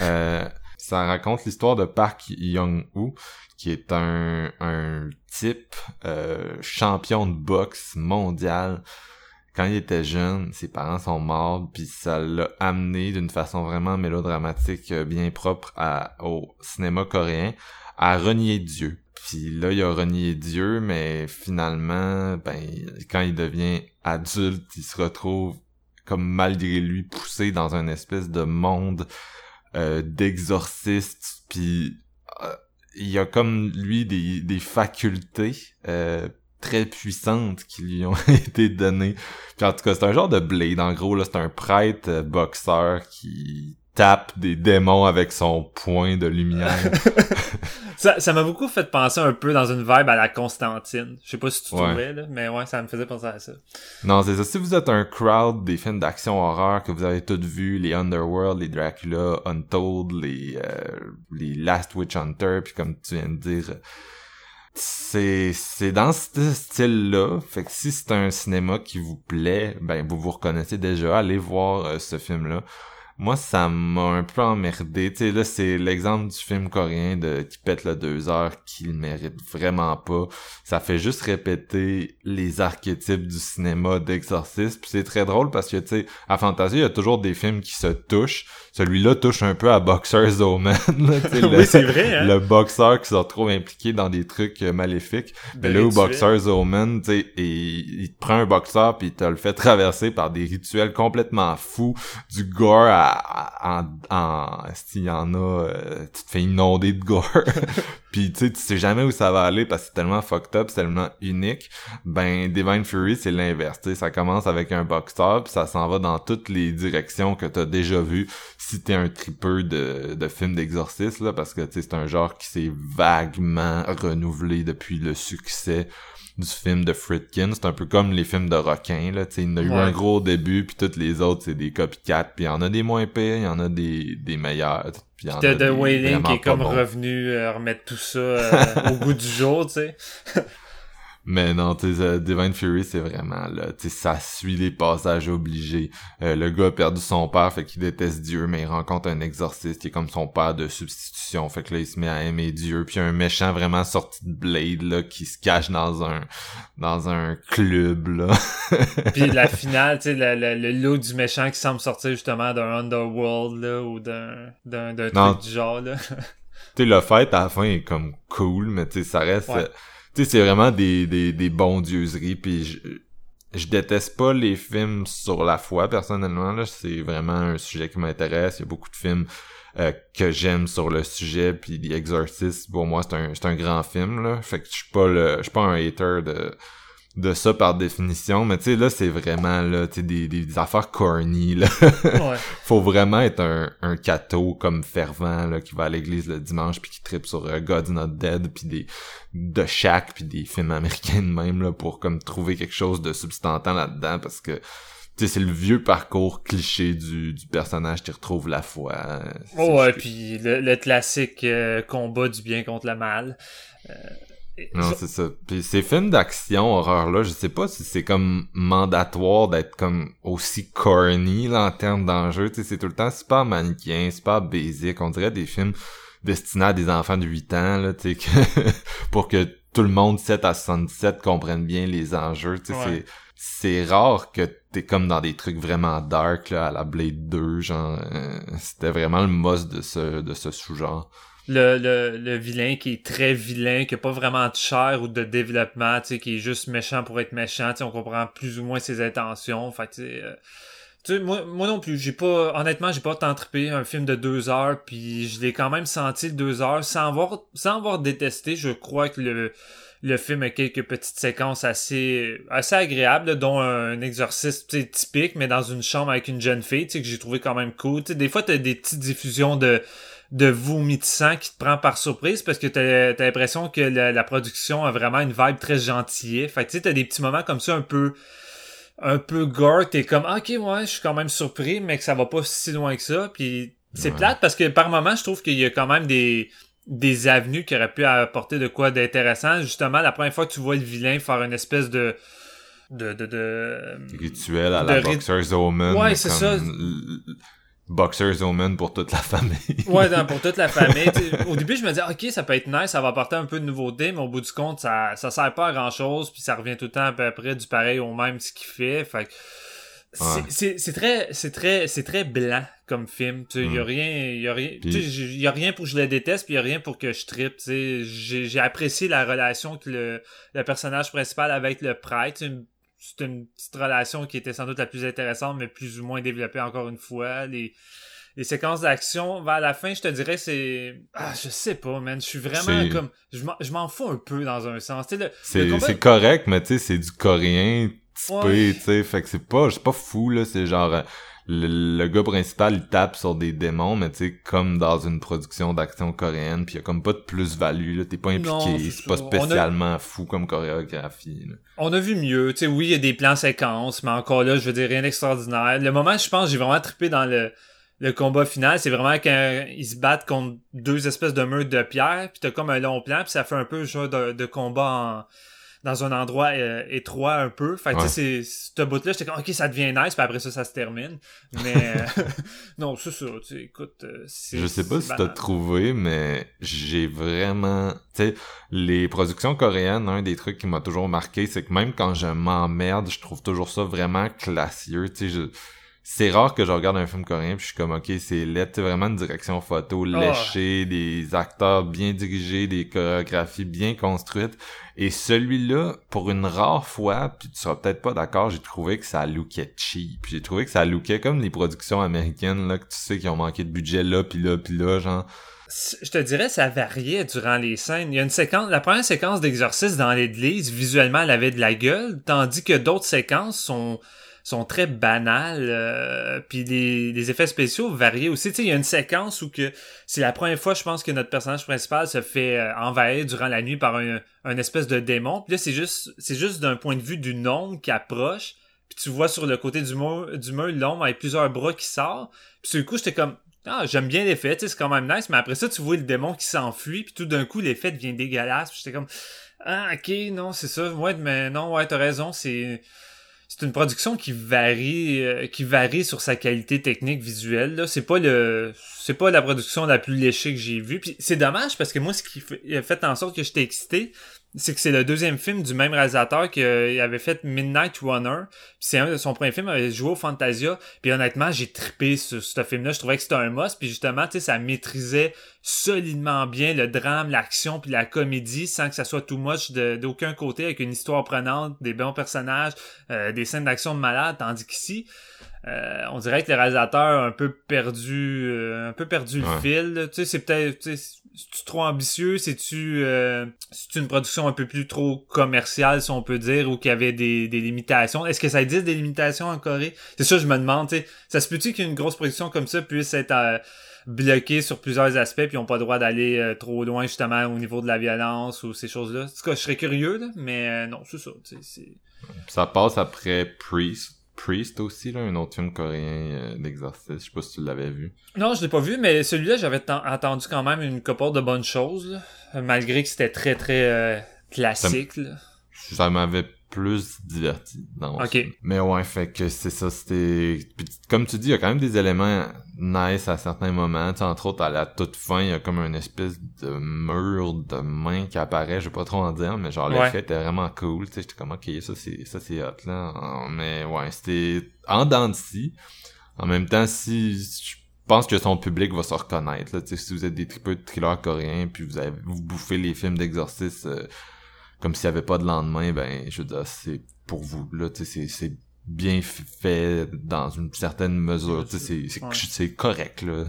Euh, ça raconte l'histoire de Park Young-woo, qui est un, un type euh, champion de boxe mondial quand il était jeune, ses parents sont morts, puis ça l'a amené d'une façon vraiment mélodramatique, bien propre à, au cinéma coréen, à renier Dieu. Puis là, il a renié Dieu, mais finalement, ben quand il devient adulte, il se retrouve comme malgré lui poussé dans un espèce de monde euh, d'exorciste. Puis euh, il a comme lui des, des facultés euh, très puissantes qui lui ont été données. Puis en tout cas, c'est un genre de blade. En gros, là, c'est un prêtre euh, boxeur qui tape des démons avec son poing de lumière. Ça, ça m'a beaucoup fait penser un peu dans une vibe à la Constantine. Je sais pas si tu ouais. trouvais, là, mais ouais, ça me faisait penser à ça. Non, c'est ça. Si vous êtes un crowd des films d'action horreur que vous avez toutes vus, les Underworld, les Dracula, Untold, les, euh, les Last Witch Hunter, puis comme tu viens de dire, c'est, c'est dans ce style-là. Fait que si c'est un cinéma qui vous plaît, ben, vous vous reconnaissez déjà. Allez voir euh, ce film-là. Moi, ça m'a un peu emmerdé. Tu sais, là, c'est l'exemple du film coréen de qui pète le deux heures, qui le mérite vraiment pas. Ça fait juste répéter les archétypes du cinéma d'exorcisme. Puis c'est très drôle parce que, tu sais, à Fantasia, il y a toujours des films qui se touchent. Celui-là touche un peu à Boxer's Omen. Là, oui, le, c'est vrai, hein? Le boxeur qui se retrouve impliqué dans des trucs maléfiques. Mais là, au Boxer's Omen, tu sais, il te prend un boxeur puis il te le fait traverser par des rituels complètement fous, du gore à En, en, s'il y en a, euh, tu te fais inonder de gore. Puis tu sais, tu sais jamais où ça va aller parce que c'est tellement fucked up, c'est tellement unique. Ben, Divine Fury, c'est l'inverse. Tu sais, ça commence avec un boxeur, puis ça s'en va dans toutes les directions que t'as déjà vues si t'es un tripeux de, de films d'exorcisme, là, parce que tu sais, c'est un genre qui s'est vaguement renouvelé depuis le succès du film de Friedkin. C'est un peu comme les films de requins, là, tu sais, il y en a eu ouais. un gros début, puis toutes les autres, c'est des copycats, puis il y en a des moins pires, il y en a des, des meilleurs, puis il y en a des vraiment pas bons. Puis The Wailing qui est comme revenu euh, remettre tout ça euh, au goût du jour, tu sais. Mais non, tu sais, euh, Divine Fury, c'est vraiment, là, tu sais, ça suit les passages obligés. Euh, le gars a perdu son père, fait qu'il déteste Dieu, mais il rencontre un exorciste qui est comme son père de substitution, fait que là, il se met à aimer Dieu, puis un méchant vraiment sorti de Blade, là, qui se cache dans un dans un club, là. Puis la finale, tu sais, le, le, le look du méchant qui semble sortir, justement, d'un Underworld, là, ou d'un d'un, d'un truc du genre, là. Tu sais, le fait, à la fin, est comme cool, mais tu sais, ça reste... Ouais. Euh, tu sais, c'est vraiment des des des bondieuseries, puis je je déteste pas les films sur la foi personnellement, là, c'est vraiment un sujet qui m'intéresse, il y a beaucoup de films euh, que j'aime sur le sujet, puis The Exorcist pour moi c'est un c'est un grand film, là, fait que je suis pas le je suis pas un hater de de ça par définition, mais tu sais là c'est vraiment là, tu sais des, des des affaires corny là. Ouais. Faut vraiment être un un catho comme fervent là qui va à l'église le dimanche puis qui trippe sur uh, God's Not Dead puis des de Shaq puis des films américains de même là pour comme trouver quelque chose de substantant là-dedans parce que tu sais, c'est le vieux parcours cliché du, du personnage qui retrouve la foi. Hein, oh ouais, puis le, le classique euh, combat du bien contre le mal. Euh... Non, c'est ça. Puis ces films d'action, horreur-là, je sais pas si c'est comme mandatoire d'être comme aussi corny, là, en termes d'enjeu. Tu sais, c'est tout le temps super manichéen, super basic. On dirait des films destinés à des enfants de huit ans, là, tu sais, que pour que tout le monde sept à soixante-dix-sept comprenne bien les enjeux. Tu sais, ouais. c'est, c'est rare que t'es comme dans des trucs vraiment dark, là, à la Blade deux, genre, euh, c'était vraiment le must de ce, de ce sous-genre. Le, le, le vilain qui est très vilain, qui a pas vraiment de chair ou de développement, tu sais, qui est juste méchant pour être méchant, tu sais, on comprend plus ou moins ses intentions, fait tu sais, euh, tu sais, moi, moi non plus, j'ai pas, honnêtement, j'ai pas tant trippé un film de deux heures, puis je l'ai quand même senti le deux heures, sans avoir, sans avoir détesté, je crois que le, le film a quelques petites séquences assez, assez agréables, là, dont un exorcisme, tu sais, typique, mais dans une chambre avec une jeune fille, tu sais, que j'ai trouvé quand même cool, tu sais, des fois t'as des petites diffusions de, de vomi de sang qui te prend par surprise parce que t'as, t'as l'impression que la, la production a vraiment une vibe très gentille. Fait que tu sais, t'as des petits moments comme ça un peu un peu gore, t'es comme ah, ok ouais, je suis quand même surpris, mais que ça va pas si loin que ça. Puis c'est ouais. plate parce que par moments je trouve qu'il y a quand même des des avenues qui auraient pu apporter de quoi d'intéressant. Justement, la première fois que tu vois le vilain faire une espèce de de de, de rituel à de la rit... Boxer's Omen. Ouais, c'est comme... ça. Boxer's Omen pour toute la famille. Ouais, non, pour toute la famille. Au début, je me disais, OK, ça peut être nice, ça va apporter un peu de nouveauté, mais au bout du compte, ça, ça sert pas à grand chose, puis ça revient tout le temps à peu près du pareil au même ce qu'il fait. Fait que c'est, ouais. c'est, c'est très, c'est très, c'est très blanc comme film. Tu sais, mm. y a rien, y a rien, pis... tu sais, y a rien pour que je le déteste, puis y a rien pour que je trippe. Tu sais, j'ai, j'ai apprécié la relation que le, le personnage principal avec le prêtre. C'est une petite relation qui était sans doute la plus intéressante, mais plus ou moins développée encore une fois. Les, les séquences d'action, vers la fin, je te dirais, c'est... Ah, je sais pas, man. Je suis vraiment c'est... comme... Je m'en, je m'en fous un peu dans un sens. Le, c'est, le combat... c'est correct, mais tu sais, c'est du coréen typé, ouais. tu sais. Fait que c'est pas... C'est pas fou, là. C'est genre... Le, le gars principal, il tape sur des démons, mais tu sais, comme dans une production d'action coréenne, pis y a comme pas de plus-value, là, t'es pas impliqué, non, c'est, c'est pas spécialement a... fou comme chorégraphie, là. On a vu mieux, tu sais, oui, il y a des plans séquences, mais encore là, je veux dire, rien d'extraordinaire. Le moment, je pense, j'ai vraiment trippé dans le, le combat final, c'est vraiment quand ils se battent contre deux espèces de murs de pierre, pis t'as comme un long plan, pis ça fait un peu genre de, de combat en... dans un endroit euh, étroit un peu. Fait que ouais. tu sais, c'est ce bout-là, j'étais comme, OK, ça devient nice, puis après ça, ça se termine. Mais non, c'est ça, tu sais, écoute... Euh, c'est, je sais pas si banal. T'as trouvé, mais j'ai vraiment... Tu sais, les productions coréennes, un des trucs qui m'a toujours marqué, c'est que même quand je m'emmerde, je trouve toujours ça vraiment classieux. Tu sais, je... c'est rare que je regarde un film coréen, puis je suis comme, OK, c'est laid. C'est vraiment une direction photo léchée, oh. des acteurs bien dirigés, des chorégraphies bien construites. Et celui-là, pour une rare fois, puis tu seras peut-être pas d'accord, j'ai trouvé que ça lookait cheap. Puis j'ai trouvé que ça lookait comme les productions américaines, là, que tu sais, qui ont manqué de budget là, puis là, puis là, genre. Je te dirais, ça variait durant les scènes. Il y a une séquence, la première séquence d'exorcisme dans l'église, visuellement, elle avait de la gueule, tandis que d'autres séquences sont... sont très banales, euh, puis les, les effets spéciaux variaient aussi. Tu sais, il y a une séquence où que c'est la première fois, je pense, que notre personnage principal se fait euh, envahir durant la nuit par un, un espèce de démon. Puis là, c'est juste c'est juste d'un point de vue d'une ombre qui approche, puis tu vois sur le côté du mur, du mur l'ombre avec plusieurs bras qui sort. Puis sur le coup, j'étais comme, ah, j'aime bien l'effet, tu sais, c'est quand même nice, mais après ça, tu vois le démon qui s'enfuit, puis tout d'un coup, l'effet devient dégueulasse. Puis j'étais comme, ah, OK, non, c'est ça, ouais, mais non, ouais, t'as raison, c'est... C'est une production qui varie euh, qui varie sur sa qualité technique visuelle là, c'est pas le c'est pas la production la plus léchée que j'ai vue. Puis c'est dommage parce que moi ce qui a fait en sorte que j'étais excité, c'est que c'est le deuxième film du même réalisateur qui avait fait Midnight Runner. Puis c'est un de son premier film, il avait joué au Fantasia. Puis honnêtement, j'ai trippé sur ce film-là. Je trouvais que c'était un must. Puis justement, tu sais, ça maîtrisait solidement bien le drame, l'action, puis la comédie, sans que ça soit too much de, d'aucun côté, avec une histoire prenante, des bons personnages, euh, des scènes d'action de malade. Tandis qu'ici, euh, on dirait que le réalisateur a un peu perdu, euh, un peu perdu ouais. le fil. Tu sais, c'est peut-être... C'est-tu trop ambitieux? C'est-tu, euh, c'est-tu une production un peu plus trop commerciale, si on peut dire, ou qu'il y avait des, des limitations? Est-ce que ça existe des limitations en Corée? C'est ça, je me demande, tu sais. Ça se peut-tu qu'une grosse production comme ça puisse être euh, bloquée sur plusieurs aspects, puis ils n'ont pas le droit d'aller euh, trop loin, justement, au niveau de la violence ou ces choses-là? En tout cas, je serais curieux, là, mais euh, non, c'est ça. C'est... Ça passe après Priest. Priest aussi, là, un autre film coréen euh, d'exorcisme. Je sais pas si tu l'avais vu. Non, je l'ai pas vu, mais celui-là, j'avais t- entendu quand même une couple de bonnes choses, là, malgré que c'était très, très euh, classique. Ça, m- ça m'avait plus diverti. Non, OK. Film. Mais ouais, fait que c'est ça, c'était... Puis, comme tu dis, il y a quand même des éléments nice à certains moments. Tu sais, entre autres, à la toute fin, il y a comme une espèce de mur de main qui apparaît. Je vais pas trop en dire, mais genre, l'effet ouais. était vraiment cool. Tu sais, j'étais comme, OK, ça, c'est, ça, c'est hot, là. Mais ouais, c'était en dents de scie. En même temps, si... Je pense que son public va se reconnaître, là. Tu sais, si vous êtes des tripeux de thrillers coréens, puis vous avez, vous bouffez les films d'exorcisme... Euh, comme s'il n'y avait pas de lendemain, ben, je veux dire, c'est pour vous, là, tu sais, c'est, c'est bien fait dans une certaine mesure, tu sais, c'est, c'est, ouais. c'est correct, là.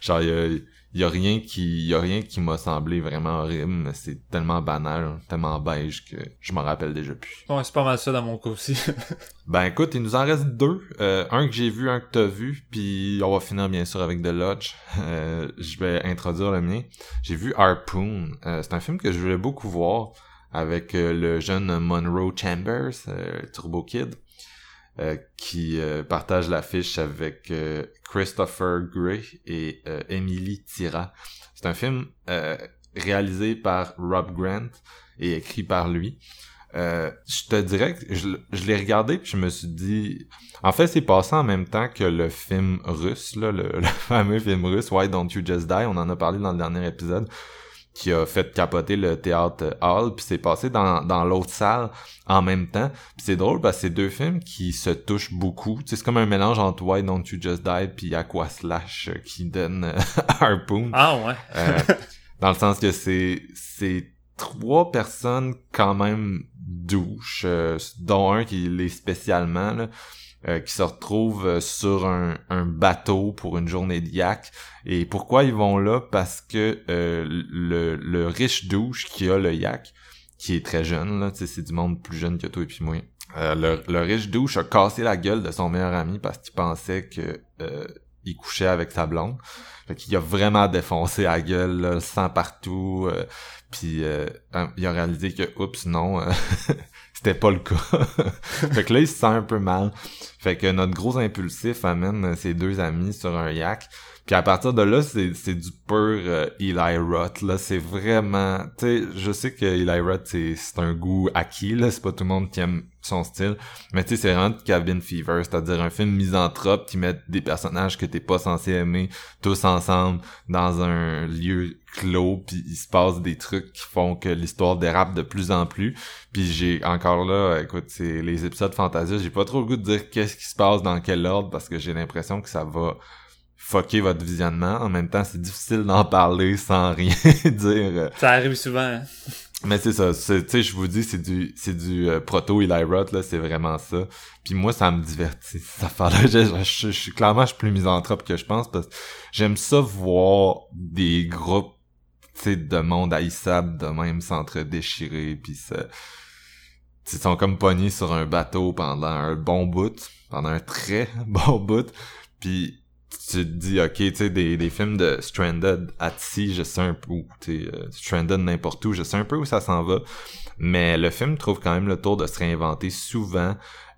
Genre, il y, y a rien qui, y a rien qui m'a semblé vraiment horrible, mais c'est tellement banal, tellement beige que je m'en rappelle déjà plus. Ouais, c'est pas mal ça dans mon cas aussi. Ben, écoute, il nous en reste deux. Euh, un que j'ai vu, un que t'as vu, puis on va finir, bien sûr, avec The Lodge. Euh, je vais introduire le mien. J'ai vu Harpoon. Euh, c'est un film que je voulais beaucoup voir, avec euh, le jeune Monroe Chambers, euh, Turbo Kid, euh, qui euh, partage l'affiche avec euh, Christopher Gray et euh, Emily Tira. C'est un film euh, réalisé par Rob Grant et écrit par lui. Euh, je te dirais que je, je l'ai regardé puis je me suis dit... En fait, c'est passé en même temps que le film russe, là, le, le fameux film russe « Why Don't You Just Die », on en a parlé dans le dernier épisode, qui a fait capoter le théâtre hall, puis c'est passé dans, dans l'autre salle en même temps. Puis c'est drôle parce que c'est deux films qui se touchent beaucoup. Tu sais, c'est comme un mélange entre Why Don't You Just Die puis Aqua Slash qui donne Harpoon. Ah ouais. euh, dans le sens que c'est c'est trois personnes quand même douches, euh, dont un qui l'est spécialement, là, euh, qui se retrouvent sur un, un bateau pour une journée de yak. Et pourquoi ils vont là? Parce que euh, le, le riche douche qui a le yak, qui est très jeune, là, tu sais, c'est du monde plus jeune que toi et puis moi. Euh, le, le riche douche a cassé la gueule de son meilleur ami parce qu'il pensait que euh, il couchait avec sa blonde. Fait qu'il a vraiment défoncé la gueule, là, le sang partout. Euh, puis euh, il a réalisé que, oups, non, euh, c'était pas le cas. Fait que là, il se sent un peu mal. Fait que notre gros impulsif amène ses deux amis sur un yak. Puis à partir de là, c'est c'est du pur euh, Eli Roth, là, c'est vraiment, tu sais, je sais que Eli Roth, c'est c'est un goût acquis, là, c'est pas tout le monde qui aime son style, mais tu sais, c'est vraiment Cabin Fever, c'est-à-dire un film misanthrope qui met des personnages que t'es pas censé aimer tous ensemble dans un lieu clos, puis il se passe des trucs qui font que l'histoire dérape de plus en plus. Puis j'ai encore là, écoute, c'est les épisodes Fantasia, j'ai pas trop le goût de dire qu'est-ce qui se passe dans quel ordre parce que j'ai l'impression que ça va fucker votre visionnement. En même temps, c'est difficile d'en parler sans rien dire. Ça arrive souvent. Hein? Mais c'est ça. Tu sais, je vous dis, c'est du c'est du euh, proto-Eli Roth, là, c'est vraiment ça. Puis moi, ça me divertit, cette affaire-là. Je, je, je, je, clairement, je suis plus misanthrope que je pense, parce que j'aime ça voir des groupes, tu sais, de monde haïssable de même s'entre-déchirer, puis ça... Ils sont comme pognés sur un bateau pendant un bon bout, pendant un très bon bout, puis... Tu te dis, ok, tu sais, des, des films de Stranded à Tsi, je sais un peu où, tu sais, euh, Stranded n'importe où, je sais un peu où ça s'en va, mais le film trouve quand même le tour de se réinventer souvent,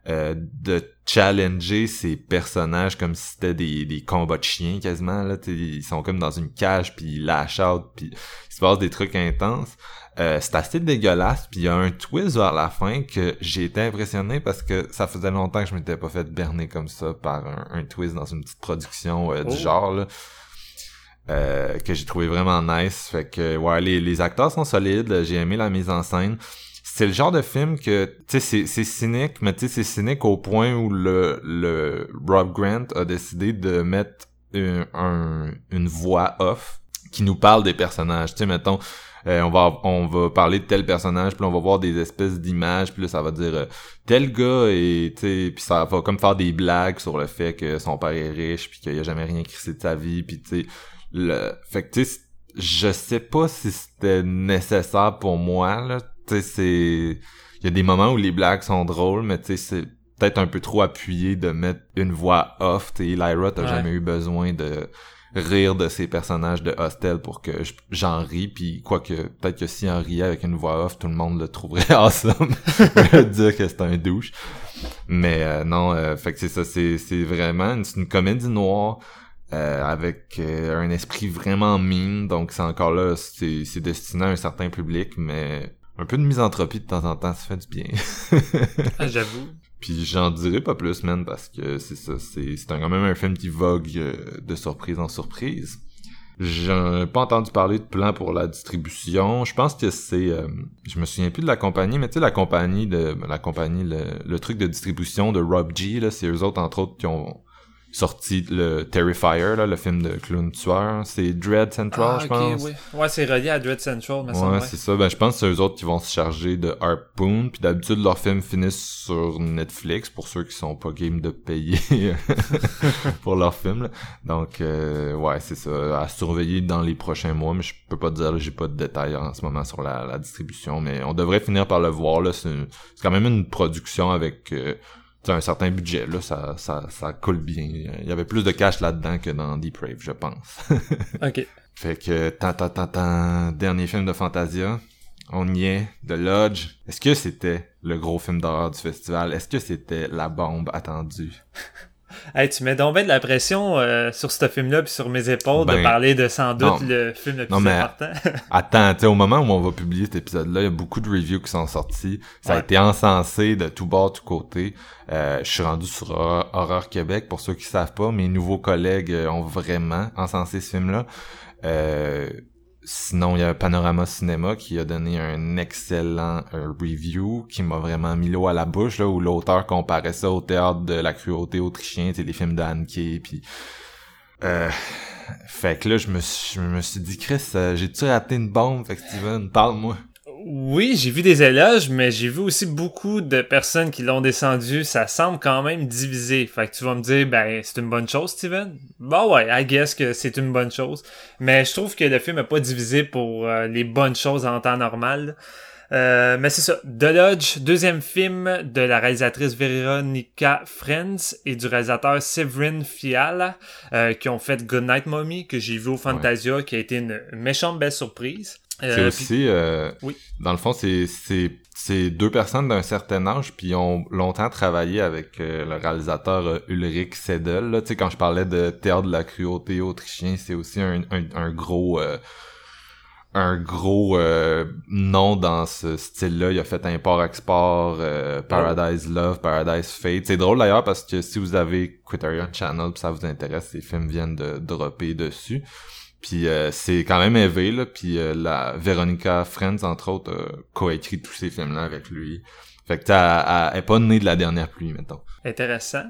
euh, de challenger ses personnages comme si c'était des, des combats de chiens quasiment, là, tu sais, ils sont comme dans une cage, puis ils lâchent out, puis il se passe des trucs intenses. Euh, c'est assez dégueulasse, puis il y a un twist vers la fin que j'ai été impressionné parce que ça faisait longtemps que je m'étais pas fait berner comme ça par un, un twist dans une petite production euh, du oh. genre là, euh, que j'ai trouvé vraiment nice. Fait que ouais, les, les acteurs sont solides, j'ai aimé la mise en scène. C'est le genre de film que, tu sais, c'est, c'est cynique, mais tu sais, c'est cynique au point où le, le Rob Grant a décidé de mettre un, un, une voix off qui nous parle des personnages. Tu sais, mettons, Euh, on va on va parler de tel personnage, puis on va voir des espèces d'images, puis là ça va dire euh, tel gars, et tu sais, puis ça va comme faire des blagues sur le fait que son père est riche, puis qu'il a jamais rien crissé de sa vie, puis tu sais, le fait que tu sais, je sais pas si c'était nécessaire pour moi là, tu sais, c'est, il y a des moments où les blagues sont drôles, mais tu sais, c'est peut-être un peu trop appuyé de mettre une voix off. Tu sais, Eli Roth a ouais. jamais eu besoin de rire de ces personnages de Hostel pour que j'en rie, puis quoique peut-être que si on riait avec une voix off, tout le monde le trouverait awesome de dire que c'est un douche. Mais euh, non, euh, fait que c'est ça, c'est, c'est vraiment une, c'est une comédie noire euh, avec euh, un esprit vraiment mime, donc c'est encore là, c'est, c'est destiné à un certain public, mais un peu de misanthropie de temps en temps, ça fait du bien. Ah, j'avoue. Puis j'en dirai pas plus, man, parce que c'est ça, c'est, c'est un, quand même un film qui vogue de surprise en surprise. J'ai pas entendu parler de plan pour la distribution. Je pense que c'est... Euh, je me souviens plus de la compagnie, mais tu sais, la compagnie, de, la compagnie le, le truc de distribution de Rob G, là, c'est eux autres, entre autres, qui ont sorti le Terrifier, là, le film de clown tueur. C'est Dread Central, ah, je pense. Okay, oui. Ouais, c'est relié à Dread Central, mais ouais, c'est ça. Ben, je pense que c'est eux autres qui vont se charger de Harpoon. Puis d'habitude, leurs films finissent sur Netflix, pour ceux qui sont pas game de payer pour leurs films, là. Donc, euh, ouais, c'est ça. À surveiller dans les prochains mois, mais je peux pas te dire, là, j'ai pas de détails en ce moment sur la, la distribution, mais on devrait finir par le voir, là. C'est, une, c'est quand même une production avec... Euh, un certain budget, là, ça, ça, ça coule bien. Il y avait plus de cash là-dedans que dans Depraved, je pense. OK. Fait que, tant, tant, tant, tant, dernier film de Fantasia, on y est, The Lodge. Est-ce que c'était le gros film d'horreur du festival? Est-ce que c'était la bombe attendue? Hey, tu mets donc bien de la pression euh, sur ce film-là puis sur mes épaules ben, de parler de sans doute non, le film le plus non, mais, important. Attends, tu sais, au moment où on va publier cet épisode-là, il y a beaucoup de reviews qui sont sorties. Ça ouais. a été encensé de tout bord, tout côté. Euh, je suis rendu sur Horror, Horror Québec. Pour ceux qui savent pas, mes nouveaux collègues ont vraiment encensé ce film-là. Euh, sinon, il y a Panorama Cinéma qui a donné un excellent euh, review qui m'a vraiment mis l'eau à la bouche, là, où l'auteur comparait ça au théâtre de la cruauté autrichien, tu sais, les films de Hanke, pis... Euh... Fait que là, je me suis, je me suis dit, Chris, euh, j'ai-tu raté une bombe? Fait que Steven, parle-moi. Oui, j'ai vu des éloges, mais j'ai vu aussi beaucoup de personnes qui l'ont descendu. Ça semble quand même divisé. Fait que tu vas me dire, ben, c'est une bonne chose, Steven? Bah ouais, I guess que c'est une bonne chose. Mais je trouve que le film n'est pas divisé pour euh, les bonnes choses en temps normal. Euh, mais c'est ça. The Lodge, deuxième film de la réalisatrice Veronika Franz et du réalisateur Séverin Fiala, euh, qui ont fait Good Night Mommy, que j'ai vu au Fantasia, ouais. qui a été une méchante belle surprise. C'est euh, aussi, puis... euh, oui. dans le fond, c'est, c'est, c'est deux personnes d'un certain âge, puis ont longtemps travaillé avec euh, le réalisateur euh, Ulrich Seidel. Là, tu sais, quand je parlais de théâtre de la cruauté autrichien, c'est aussi un, un, un gros, euh, un gros euh, nom dans ce style-là. Il a fait Import-Export, euh, Paradise Love, Paradise Fate. C'est drôle d'ailleurs parce que si vous avez Criterion Channel, pis ça vous intéresse, ces films viennent de dropper dessus. Puis euh, c'est quand même élevé, là. Puis euh, la Veronika Franz, entre autres, a coécrit tous ces films-là avec lui. Fait que t'as, elle est pas née de la dernière pluie, mettons. Intéressant.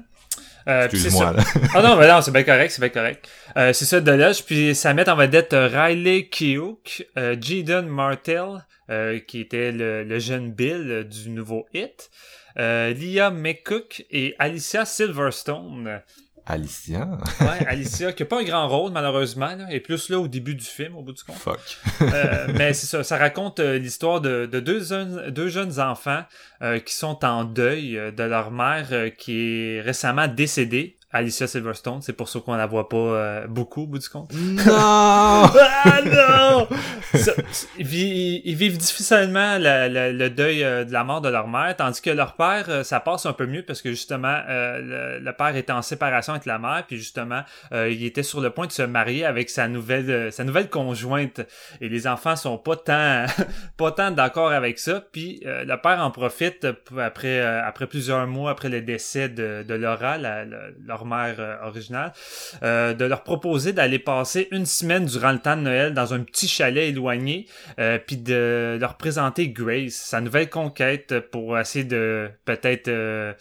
Euh, Excuse-moi, là. Ah non, mais non, c'est bien correct, c'est bien correct. Euh, c'est ça, de Lodge. Puis ça met en vedette Riley Keough, euh, Jaden Martell, euh, qui était le, le jeune Bill euh, du nouveau Hit, euh, Lia McCook et Alicia Silverstone. Alicia? ouais, Alicia, qui n'a pas un grand rôle, malheureusement, là, et plus là au début du film, au bout du compte. Fuck. euh, mais c'est ça, ça raconte euh, l'histoire de, de deux, un, deux jeunes enfants euh, qui sont en deuil euh, de leur mère euh, qui est récemment décédée. Alicia Silverstone, c'est pour ça qu'on la voit pas euh, beaucoup au bout du compte. Non! ah non! Ça, ils, ils vivent difficilement le, le, le deuil de la mort de leur mère, tandis que leur père, ça passe un peu mieux parce que justement, euh, le, le père était en séparation avec la mère, puis justement, euh, il était sur le point de se marier avec sa nouvelle euh, sa nouvelle conjointe. Et les enfants sont pas tant pas tant d'accord avec ça. Puis euh, le père en profite après euh, après plusieurs mois après le décès de, de Laura, la, la, leur mère euh, originale, euh, de leur proposer d'aller passer une semaine durant le temps de Noël dans un petit chalet éloigné, euh, puis de leur présenter Grace, sa nouvelle conquête pour essayer de peut-être euh,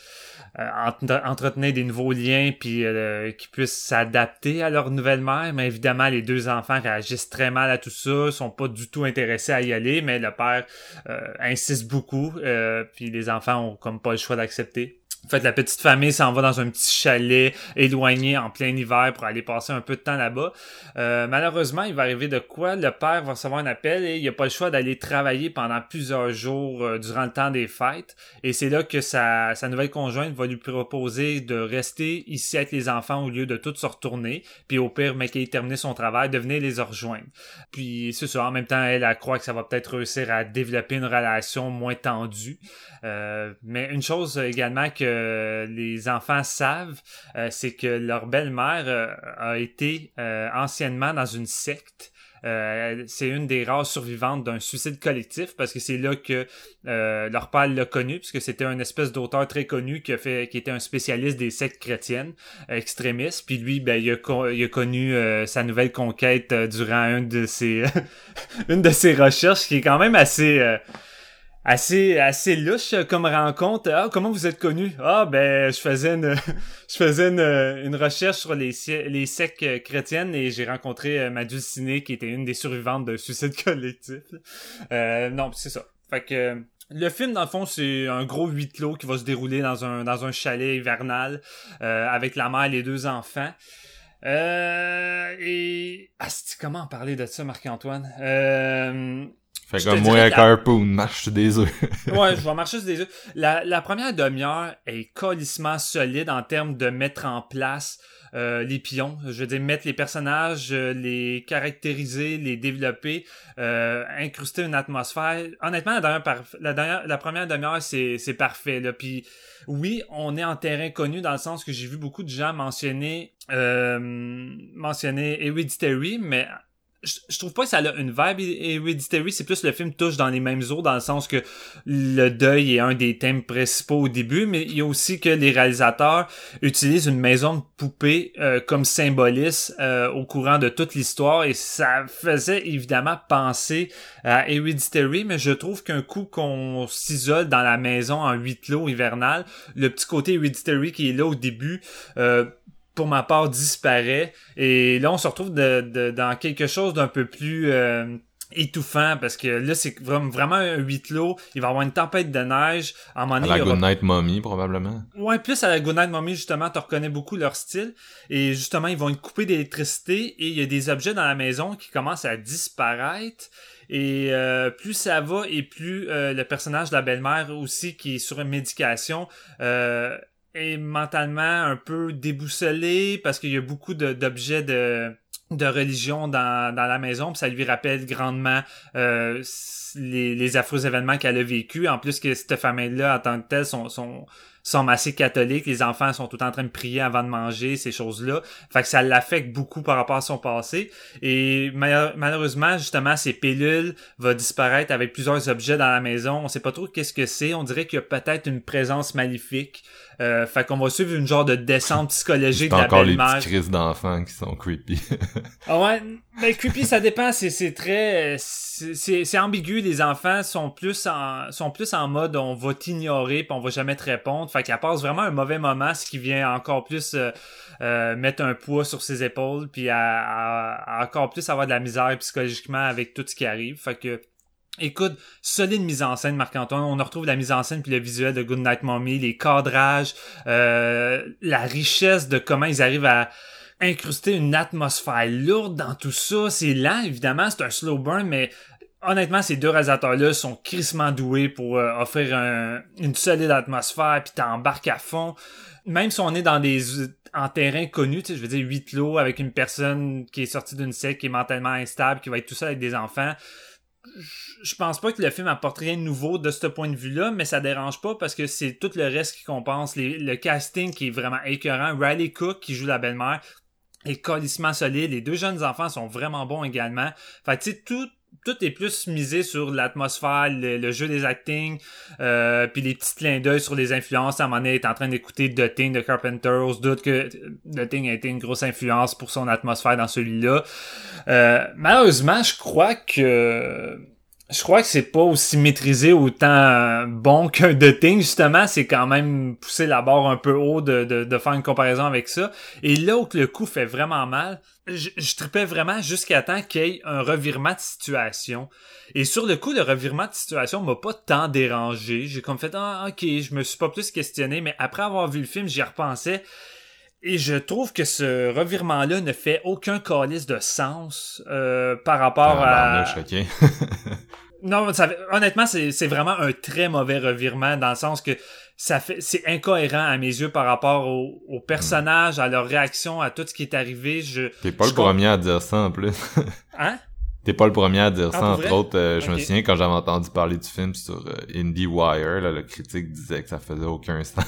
entre- entretenir des nouveaux liens puis euh, qu'ils puissent s'adapter à leur nouvelle mère. Mais évidemment, les deux enfants réagissent très mal à tout ça, sont pas du tout intéressés à y aller, mais le père euh, insiste beaucoup, euh, puis les enfants ont comme pas le choix d'accepter. En fait, la petite famille s'en va dans un petit chalet éloigné en plein hiver pour aller passer un peu de temps là-bas. Euh, malheureusement, il va arriver de quoi? Le père va recevoir un appel et il n'a pas le choix d'aller travailler pendant plusieurs jours euh, durant le temps des fêtes. Et c'est là que sa, sa nouvelle conjointe va lui proposer de rester ici avec les enfants au lieu de tout se retourner. Puis au pire, mais qu'il ait terminé son travail, de venir les rejoindre. Puis c'est ça, en même temps, elle, elle croit que ça va peut-être réussir à développer une relation moins tendue. Euh, mais une chose également que Euh, les enfants savent, euh, c'est que leur belle-mère euh, a été euh, anciennement dans une secte. Euh, c'est une des rares survivantes d'un suicide collectif parce que c'est là que euh, leur père l'a connu, puisque c'était un espèce d'auteur très connu qui a fait, qui était un spécialiste des sectes chrétiennes euh, extrémistes. Puis lui, ben il a, con, il a connu euh, sa nouvelle conquête euh, durant une de ses une de ses recherches qui est quand même assez euh, assez assez louche comme rencontre. Ah, comment vous êtes connus? Ah, ben je faisais une je faisais une, une recherche sur les les sectes chrétiennes et j'ai rencontré ma dulcinée qui était une des survivantes de suicide collectif. Euh non, c'est ça. Fait que le film, dans le fond, c'est un gros huis clos qui va se dérouler dans un dans un chalet hivernal euh, avec la mère et les deux enfants. Euh et ah, c'est comment parler de ça, Marc-Antoine? Euh Fait comme moi avec Harpoon, marche sur des œufs. ouais, je vais marcher sur des œufs. La, la première demi-heure est colissement solide en termes de mettre en place euh, les pions. Je veux dire, mettre les personnages, les caractériser, les développer, euh, incruster une atmosphère. Honnêtement, la, dernière par... la, dernière... la première demi-heure, c'est, c'est parfait, là. Puis oui, on est en terrain connu dans le sens que j'ai vu beaucoup de gens mentionner, euh, mentionner Hereditary, mais... Je, je trouve pas que ça a une vibe Hereditary, c'est plus le film touche dans les mêmes eaux, dans le sens que le deuil est un des thèmes principaux au début, mais il y a aussi que les réalisateurs utilisent une maison de poupée euh, comme symboliste euh, au courant de toute l'histoire, et ça faisait évidemment penser à Hereditary, mais je trouve qu'un coup qu'on s'isole dans la maison en huis clos hivernal, le petit côté Hereditary qui est là au début... Euh, pour ma part, disparaît. Et là, on se retrouve de, de, dans quelque chose d'un peu plus euh, étouffant, parce que là, c'est vraiment un huis clos. Il va y avoir une tempête de neige. À, un moment donné, à la Good aura... Night Mommy, probablement. Ouais, plus à la Good Night Mommy, justement, tu reconnais beaucoup leur style. Et justement, ils vont être coupés d'électricité et il y a des objets dans la maison qui commencent à disparaître. Et euh, plus ça va et plus euh, le personnage de la belle-mère aussi, qui est sur une médication... Euh, est mentalement un peu déboussolé parce qu'il y a beaucoup de, d'objets de, de religion dans, dans la maison, puis ça lui rappelle grandement euh, les, les affreux événements qu'elle a vécu. En plus que cette famille-là, en tant que telle, sont, sont, sont assez catholiques. Les enfants sont tout en train de prier avant de manger, ces choses-là. Fait que ça l'affecte beaucoup par rapport à son passé. Et malheureusement, justement, ces pilules vont disparaître avec plusieurs objets dans la maison. On sait pas trop qu'est-ce que c'est. On dirait qu'il y a peut-être une présence maléfique. Euh, fait qu'on va suivre une genre de descente psychologique de la belle-mère. C'est encore les petites crises d'enfants qui sont creepy. Ah ouais, mais creepy, ça dépend. C'est, c'est très, c'est, c'est, c'est ambigu. Les enfants sont plus en, sont plus en mode on va t'ignorer pis on va jamais te répondre. Fait qu'elle passe vraiment un mauvais moment, ce qui vient encore plus euh, euh, mettre un poids sur ses épaules pis à, à, à encore plus avoir de la misère psychologiquement avec tout ce qui arrive. Fait que écoute, solide mise en scène, Marc-Antoine. On retrouve la mise en scène puis le visuel de Good Night Mommy, les cadrages, euh, la richesse de comment ils arrivent à incruster une atmosphère lourde dans tout ça. C'est lent, évidemment, c'est un slow burn, mais honnêtement, ces deux réalisateurs-là sont crissement doués pour euh, offrir un, une solide atmosphère puis t'embarques à fond. Même si on est dans des en terrain connu, tu sais, je veux dire huis clos avec une personne qui est sortie d'une secte, qui est mentalement instable, qui va être tout seul avec des enfants. Je pense pas que le film apporte rien de nouveau de ce point de vue-là, mais ça dérange pas parce que c'est tout le reste qui compense. Les, le casting qui est vraiment écœurant. Riley Keough qui joue la belle-mère est colissement solide. Les deux jeunes enfants sont vraiment bons également. Fait que tu sais, tout, tout est plus misé sur l'atmosphère, le, le jeu des actings, euh, puis les petits clins d'œil sur les influences. À un moment donné, elle est en train d'écouter The Thing de Carpenter. On se doute que The Thing a été une grosse influence pour son atmosphère dans celui-là. Euh, malheureusement, je crois que... Je crois que c'est pas aussi maîtrisé autant bon qu'un The Thing, justement. C'est quand même pousser la barre un peu haut de, de, de faire une comparaison avec ça. Et là où le coup fait vraiment mal, je, je tripais vraiment jusqu'à temps qu'il y ait un revirement de situation. Et sur le coup, le revirement de situation m'a pas tant dérangé. J'ai comme fait « Ah, ok, je me suis pas plus questionné. » Mais après avoir vu le film, j'y repensais. Et je trouve que ce revirement-là ne fait aucun calice de sens euh, par rapport ah, à... Ben, là, non, ça, honnêtement, c'est, c'est vraiment un très mauvais revirement dans le sens que ça fait, c'est incohérent à mes yeux par rapport aux au personnages, à leur réaction, à tout ce qui est arrivé. Je, T'es pas je le comp... premier à dire ça en plus. Hein? T'es pas le premier à dire ah, ça, entre autres. Euh, je okay. me souviens, quand j'avais entendu parler du film sur euh, IndieWire, là, le critique disait que ça faisait aucun sens.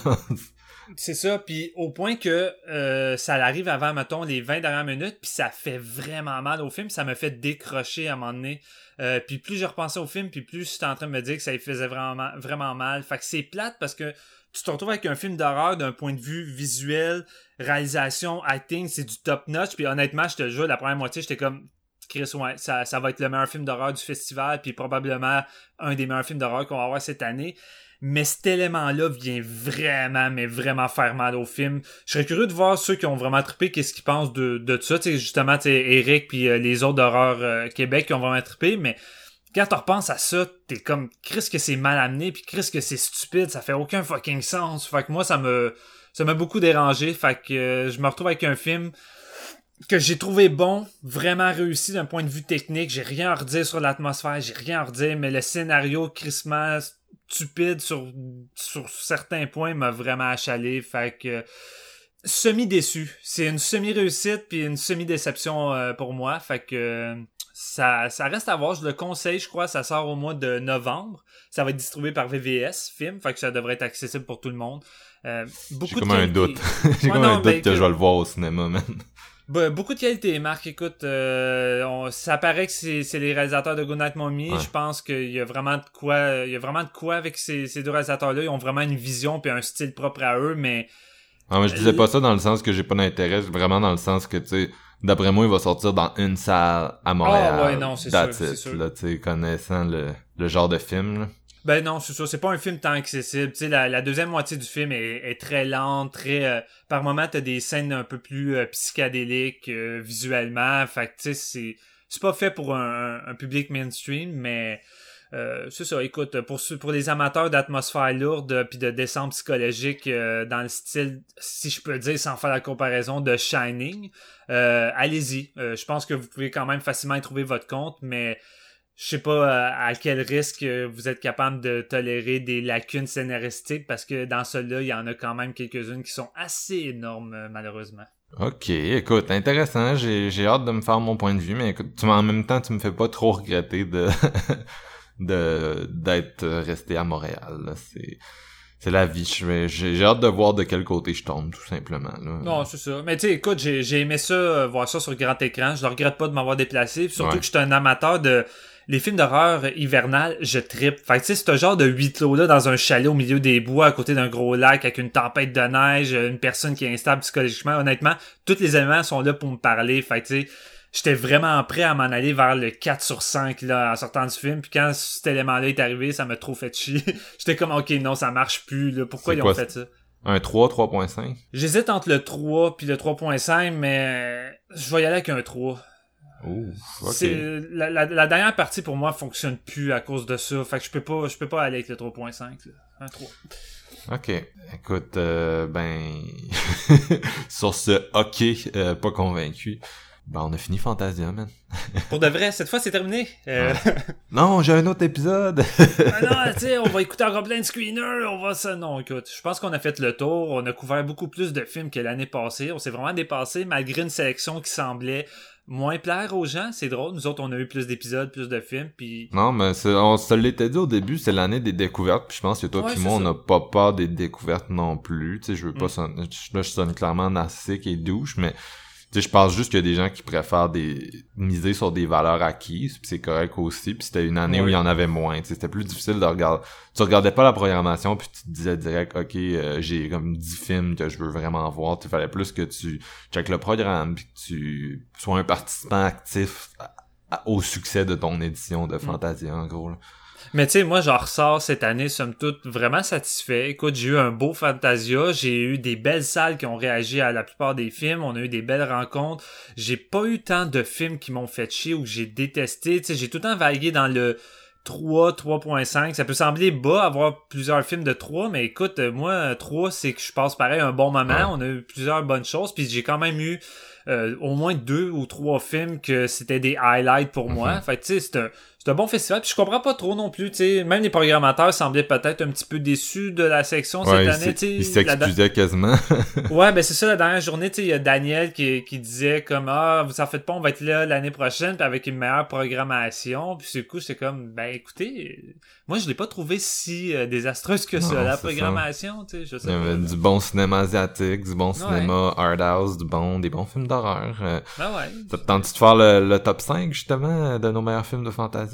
C'est ça, puis au point que euh, ça arrive avant, mettons, les vingt dernières minutes, puis ça fait vraiment mal au film, ça me fait décrocher à un moment donné. Euh, puis plus je repensais au film, puis plus j'étais en train de me dire que ça lui faisait vraiment, vraiment mal. Fait que c'est plate parce que tu te retrouves avec un film d'horreur d'un point de vue visuel, réalisation, acting, c'est du top-notch. Puis honnêtement, je te jure, la première moitié, j'étais comme... Chris, ouais, ça, ça va être le meilleur film d'horreur du festival, puis probablement un des meilleurs films d'horreur qu'on va avoir cette année. Mais cet élément-là vient vraiment, mais vraiment faire mal au film. Je serais curieux de voir ceux qui ont vraiment trippé, qu'est-ce qu'ils pensent de, de ça. Tu sais, justement, tu sais, Eric puis euh, les autres d'horreur euh, Québec qui ont vraiment trippé, mais quand tu repenses à ça, t'es comme, Chris, que c'est mal amené, puis Chris, que c'est stupide, ça fait aucun fucking sens. Fait que moi, ça me, ça m'a beaucoup dérangé. Fait que euh, je me retrouve avec un film que j'ai trouvé bon, vraiment réussi d'un point de vue technique. J'ai rien à redire sur l'atmosphère, j'ai rien à redire, mais le scénario crissement stupide sur, sur certains points m'a vraiment achalé. Fait que semi-déçu. C'est une semi-réussite puis une semi-déception euh, pour moi. Fait que euh, ça, ça reste à voir. Je le conseille, je crois. Ça sort au mois de novembre. Ça va être distribué par V V S Film. Fait que ça devrait être accessible pour tout le monde. Euh, beaucoup J'ai de comme qualité... un doute. J'ai ouais, comme non, un doute ben, que je vais le voir au cinéma, man. Beaucoup de qualité, Marc. Écoute, euh, on, ça paraît que c'est, c'est les réalisateurs de Good Night Mommy. Ouais. Je pense qu'il y a vraiment de quoi, il y a vraiment de quoi avec ces, ces deux réalisateurs-là. Ils ont vraiment une vision puis un style propre à eux, mais. Ah, mais je disais pas ça dans le sens que j'ai pas d'intérêt, vraiment dans le sens que, tu sais, d'après moi, il va sortir dans une salle à Montréal. Ah, oh, ouais, non, c'est sûr, it, c'est sûr. Là, tu sais, connaissant le, le genre de film, là. Ben non, c'est sûr, c'est pas un film tant accessible. Tu sais, la, la deuxième moitié du film est, est très lente, très... Euh, par moments, t'as des scènes un peu plus euh, psychédéliques euh, visuellement. Fait que, tu sais, c'est, c'est pas fait pour un, un public mainstream, mais... Euh, c'est ça, écoute, pour pour les amateurs d'atmosphère lourde puis de descente psychologique euh, dans le style, si je peux le dire sans faire la comparaison, de Shining, euh, allez-y. Euh, je pense que vous pouvez quand même facilement y trouver votre compte, mais... Je sais pas à quel risque vous êtes capable de tolérer des lacunes scénaristiques parce que dans ceux-là, il y en a quand même quelques-unes qui sont assez énormes, malheureusement. Ok, écoute, intéressant. J'ai, j'ai hâte de me faire mon point de vue, mais écoute, tu, en même temps, tu me fais pas trop regretter de, de d'être resté à Montréal. Là. C'est... C'est la vie, j'ai, j'ai hâte de voir de quel côté je tombe, tout simplement. Là. Non, c'est ça. Mais tu sais, écoute, j'ai, j'ai aimé ça, euh, voir ça sur grand écran. Je ne regrette pas de m'avoir déplacé. Surtout ouais. que je suis un amateur de... Les films d'horreur hivernales, je trippe. Fait que tu sais, c'est un genre de huis clos-là dans un chalet au milieu des bois, à côté d'un gros lac, avec une tempête de neige, une personne qui est instable psychologiquement. Honnêtement, tous les éléments sont là pour me parler. Fait que tu sais... J'étais vraiment prêt à m'en aller vers le quatre sur cinq là, en sortant du film. Puis quand cet élément-là est arrivé, ça m'a trop fait chier. J'étais comme, ok, non, ça marche plus. Là. Pourquoi c'est ils quoi, ont fait ça? Un trois, trois virgule cinq? J'hésite entre le trois puis le trois virgule cinq, mais je vais y aller avec un trois. Ouh, ok. C'est, la, la, la dernière partie, pour moi, fonctionne plus à cause de ça. Fait que je peux pas, je peux pas aller avec le trois virgule cinq. Là. Un trois. Ok. Écoute, euh, ben... Sur ce ok, euh, pas convaincu... Ben, on a fini Fantasia, man. Pour de vrai, cette fois, c'est terminé. Euh... Ouais. Non, j'ai un autre épisode. Ah non, tu sais, on va écouter encore plein de screeners, on va ça. Non, écoute, je pense qu'on a fait le tour. On a couvert beaucoup plus de films que l'année passée. On s'est vraiment dépassé, malgré une sélection qui semblait moins plaire aux gens. C'est drôle, nous autres, on a eu plus d'épisodes, plus de films, puis... Non, mais c'est... on se l'était dit au début, c'est l'année des découvertes, puis je pense que toi ouais, puis moi, ça. On n'a pas peur des découvertes non plus. Tu sais, je veux pas mm. sonner... Là, je sonne clairement narcissique et douche, mais... Tu sais, je pense juste qu'il y a des gens qui préfèrent des miser sur des valeurs acquises, puis c'est correct aussi, puis c'était une année oui. où il y en avait moins, tu sais, c'était plus difficile de regarder. Tu regardais pas la programmation, puis tu te disais direct, ok, euh, j'ai comme dix films que je veux vraiment voir, tu fallait plus que tu checkes le programme, puis que tu sois un participant actif à, à, au succès de ton édition de Fantasia, en gros, là. Mais tu sais, moi, j'en ressors cette année, somme toute, vraiment satisfait. Écoute, j'ai eu un beau Fantasia. J'ai eu des belles salles qui ont réagi à la plupart des films. On a eu des belles rencontres. J'ai pas eu tant de films qui m'ont fait chier ou que j'ai détesté. Tu sais, j'ai tout le temps vagué dans le trois, trois virgule cinq. Ça peut sembler bas avoir plusieurs films de trois, mais écoute, moi, trois, c'est que je passe pareil un bon moment. Ouais. On a eu plusieurs bonnes choses. Puis j'ai quand même eu euh, au moins deux ou trois films que c'était des highlights pour mm-hmm. moi. Fait que tu sais, c'est un... C'est un bon festival, puis je comprends pas trop non plus, tu sais, même les programmateurs semblaient peut-être un petit peu déçus de la section ouais, cette année, tu sais. Ils s'excusaient da... quasiment. Ouais, ben c'est ça, la dernière journée, tu sais, il y a Daniel qui, qui disait comme, ah, vous en faites pas, on va être là l'année prochaine, puis avec une meilleure programmation, puis du coup, c'est comme, ben écoutez, moi je l'ai pas trouvé si euh, désastreuse que non, ça, la programmation, tu sais, je sais pas. Il y avait du bon cinéma asiatique, du bon cinéma ouais. hard house, du bon, des bons films d'horreur. Euh, ah ouais. Ça te tente-tu de faire le, le top cinq, justement, de nos meilleurs films de fantasy?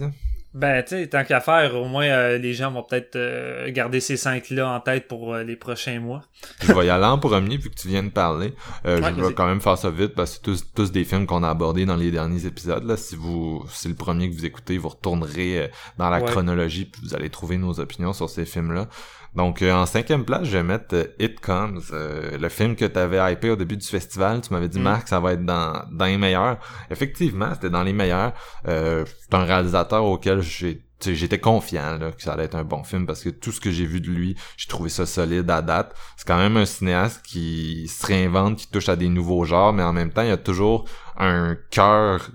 Ben, tu sais, tant qu'à faire, au moins, euh, les gens vont peut-être euh, garder ces cinq-là en tête pour euh, les prochains mois. Je vais y aller en premier, vu que tu viens de parler. Euh, ouais, je vais quand même faire ça vite, parce que tous, tous des films qu'on a abordés dans les derniers épisodes, là, si vous, si le premier que vous écoutez, vous retournerez euh, dans la ouais. chronologie, puis vous allez trouver nos opinions sur ces films-là. Donc, euh, en cinquième place, je vais mettre euh, It Comes, euh, le film que t'avais hypé au début du festival. Tu m'avais dit, mm. Marc, ça va être dans, dans les meilleurs. Effectivement, c'était dans les meilleurs. Euh, c'est un réalisateur auquel j'ai j'étais confiant là, que ça allait être un bon film parce que tout ce que j'ai vu de lui, j'ai trouvé ça solide à date. C'est quand même un cinéaste qui se réinvente, qui touche à des nouveaux genres, mais en même temps, il y a toujours un cœur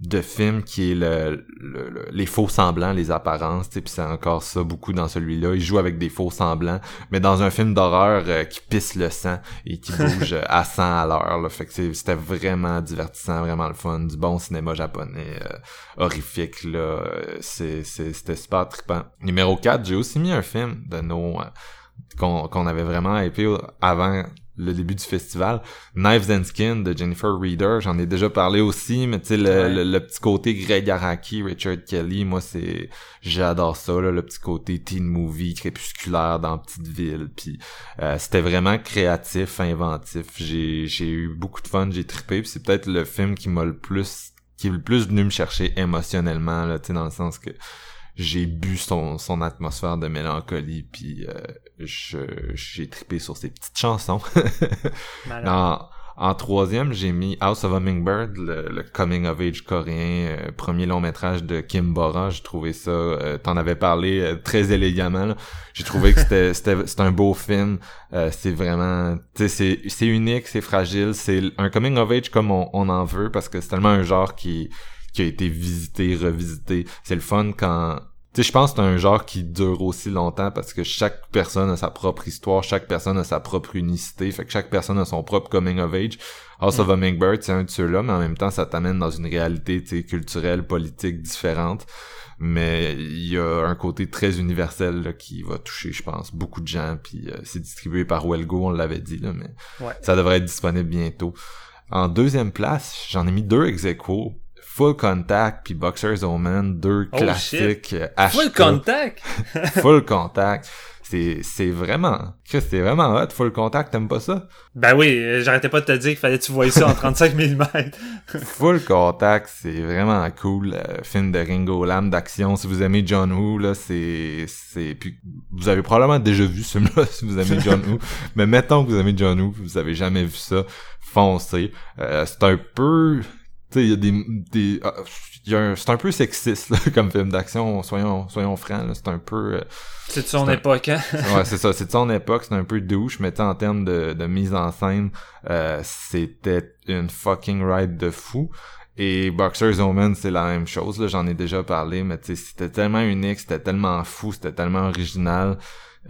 de film qui est le, le, le les faux semblants, les apparences, tu sais, puis c'est encore ça beaucoup dans celui-là. Il joue avec des faux semblants, mais dans un film d'horreur euh, qui pisse le sang et qui bouge à cent à l'heure, là. Fait que c'est, c'était vraiment divertissant, vraiment le fun, du bon cinéma japonais euh, horrifique là, c'est, c'est c'était super trippant. Numéro quatre, j'ai aussi mis un film de nos euh, qu'on qu'on avait vraiment hypé avant le début du festival, Knives and Skin de Jennifer Reeder, j'en ai déjà parlé aussi, mais tu sais, le, ouais. le, le petit côté Greg Araki, Richard Kelly, moi c'est, j'adore ça, là, le petit côté teen movie, crépusculaire dans petite ville, puis euh, c'était vraiment créatif, inventif, j'ai j'ai eu beaucoup de fun, j'ai trippé, puis c'est peut-être le film qui m'a le plus, qui est le plus venu me chercher émotionnellement, là, tu sais, dans le sens que j'ai bu son son atmosphère de mélancolie, puis euh, je j'ai trippé sur ses petites chansons. en, en troisième, j'ai mis House of Hummingbird, le, le coming of age coréen, euh, premier long métrage de Kim Bora. J'ai trouvé ça, euh, t'en avais parlé euh, très élégamment, là. J'ai trouvé que c'était c'était c'est un beau film. Euh, c'est vraiment, tu sais, c'est c'est unique, c'est fragile, c'est un coming of age comme on, on en veut, parce que c'est tellement un genre qui qui a été visité, revisité. C'est le fun quand... Tu sais, je pense que c'est un genre qui dure aussi longtemps parce que chaque personne a sa propre histoire, chaque personne a sa propre unicité, fait que chaque personne a son propre coming of age. House mm. of Hummingbird, c'est un de ceux-là, mais en même temps, ça t'amène dans une réalité, tu sais, culturelle, politique différente. Mais il y a un côté très universel là, qui va toucher, je pense, beaucoup de gens. Puis euh, c'est distribué par Welgo, on l'avait dit, là, mais ouais. ça devrait être disponible bientôt. En deuxième place, j'en ai mis deux ex-aequo. Full Contact puis Boxer's Omen, deux oh classiques H K. Full Contact. Full Contact, c'est c'est vraiment, Chris, c'est vraiment hot. Full Contact, t'aimes pas ça? Ben oui, j'arrêtais pas de te dire qu'il fallait que tu voyais ça en trente-cinq millimètres. Full Contact, c'est vraiment cool, euh, film de Ringo Lam d'action. Si vous aimez John Woo là, c'est c'est puis vous avez probablement déjà vu ce film-là si vous aimez John Woo, mais mettons que vous aimez John Woo, vous avez jamais vu ça, foncez. Euh, c'est un peu tu sais, il y a des des ah, y a un, c'est un peu sexiste là, comme film d'action, soyons soyons francs là, c'est un peu euh, c'est de son c'est époque un, hein. Ouais, c'est ça, c'est de son époque, c'est un peu douche, mais en termes de de mise en scène, euh, c'était une fucking ride de fou. Et Boxer's Omen, c'est la même chose là, j'en ai déjà parlé, mais tu sais, c'était tellement unique, c'était tellement fou, c'était tellement original.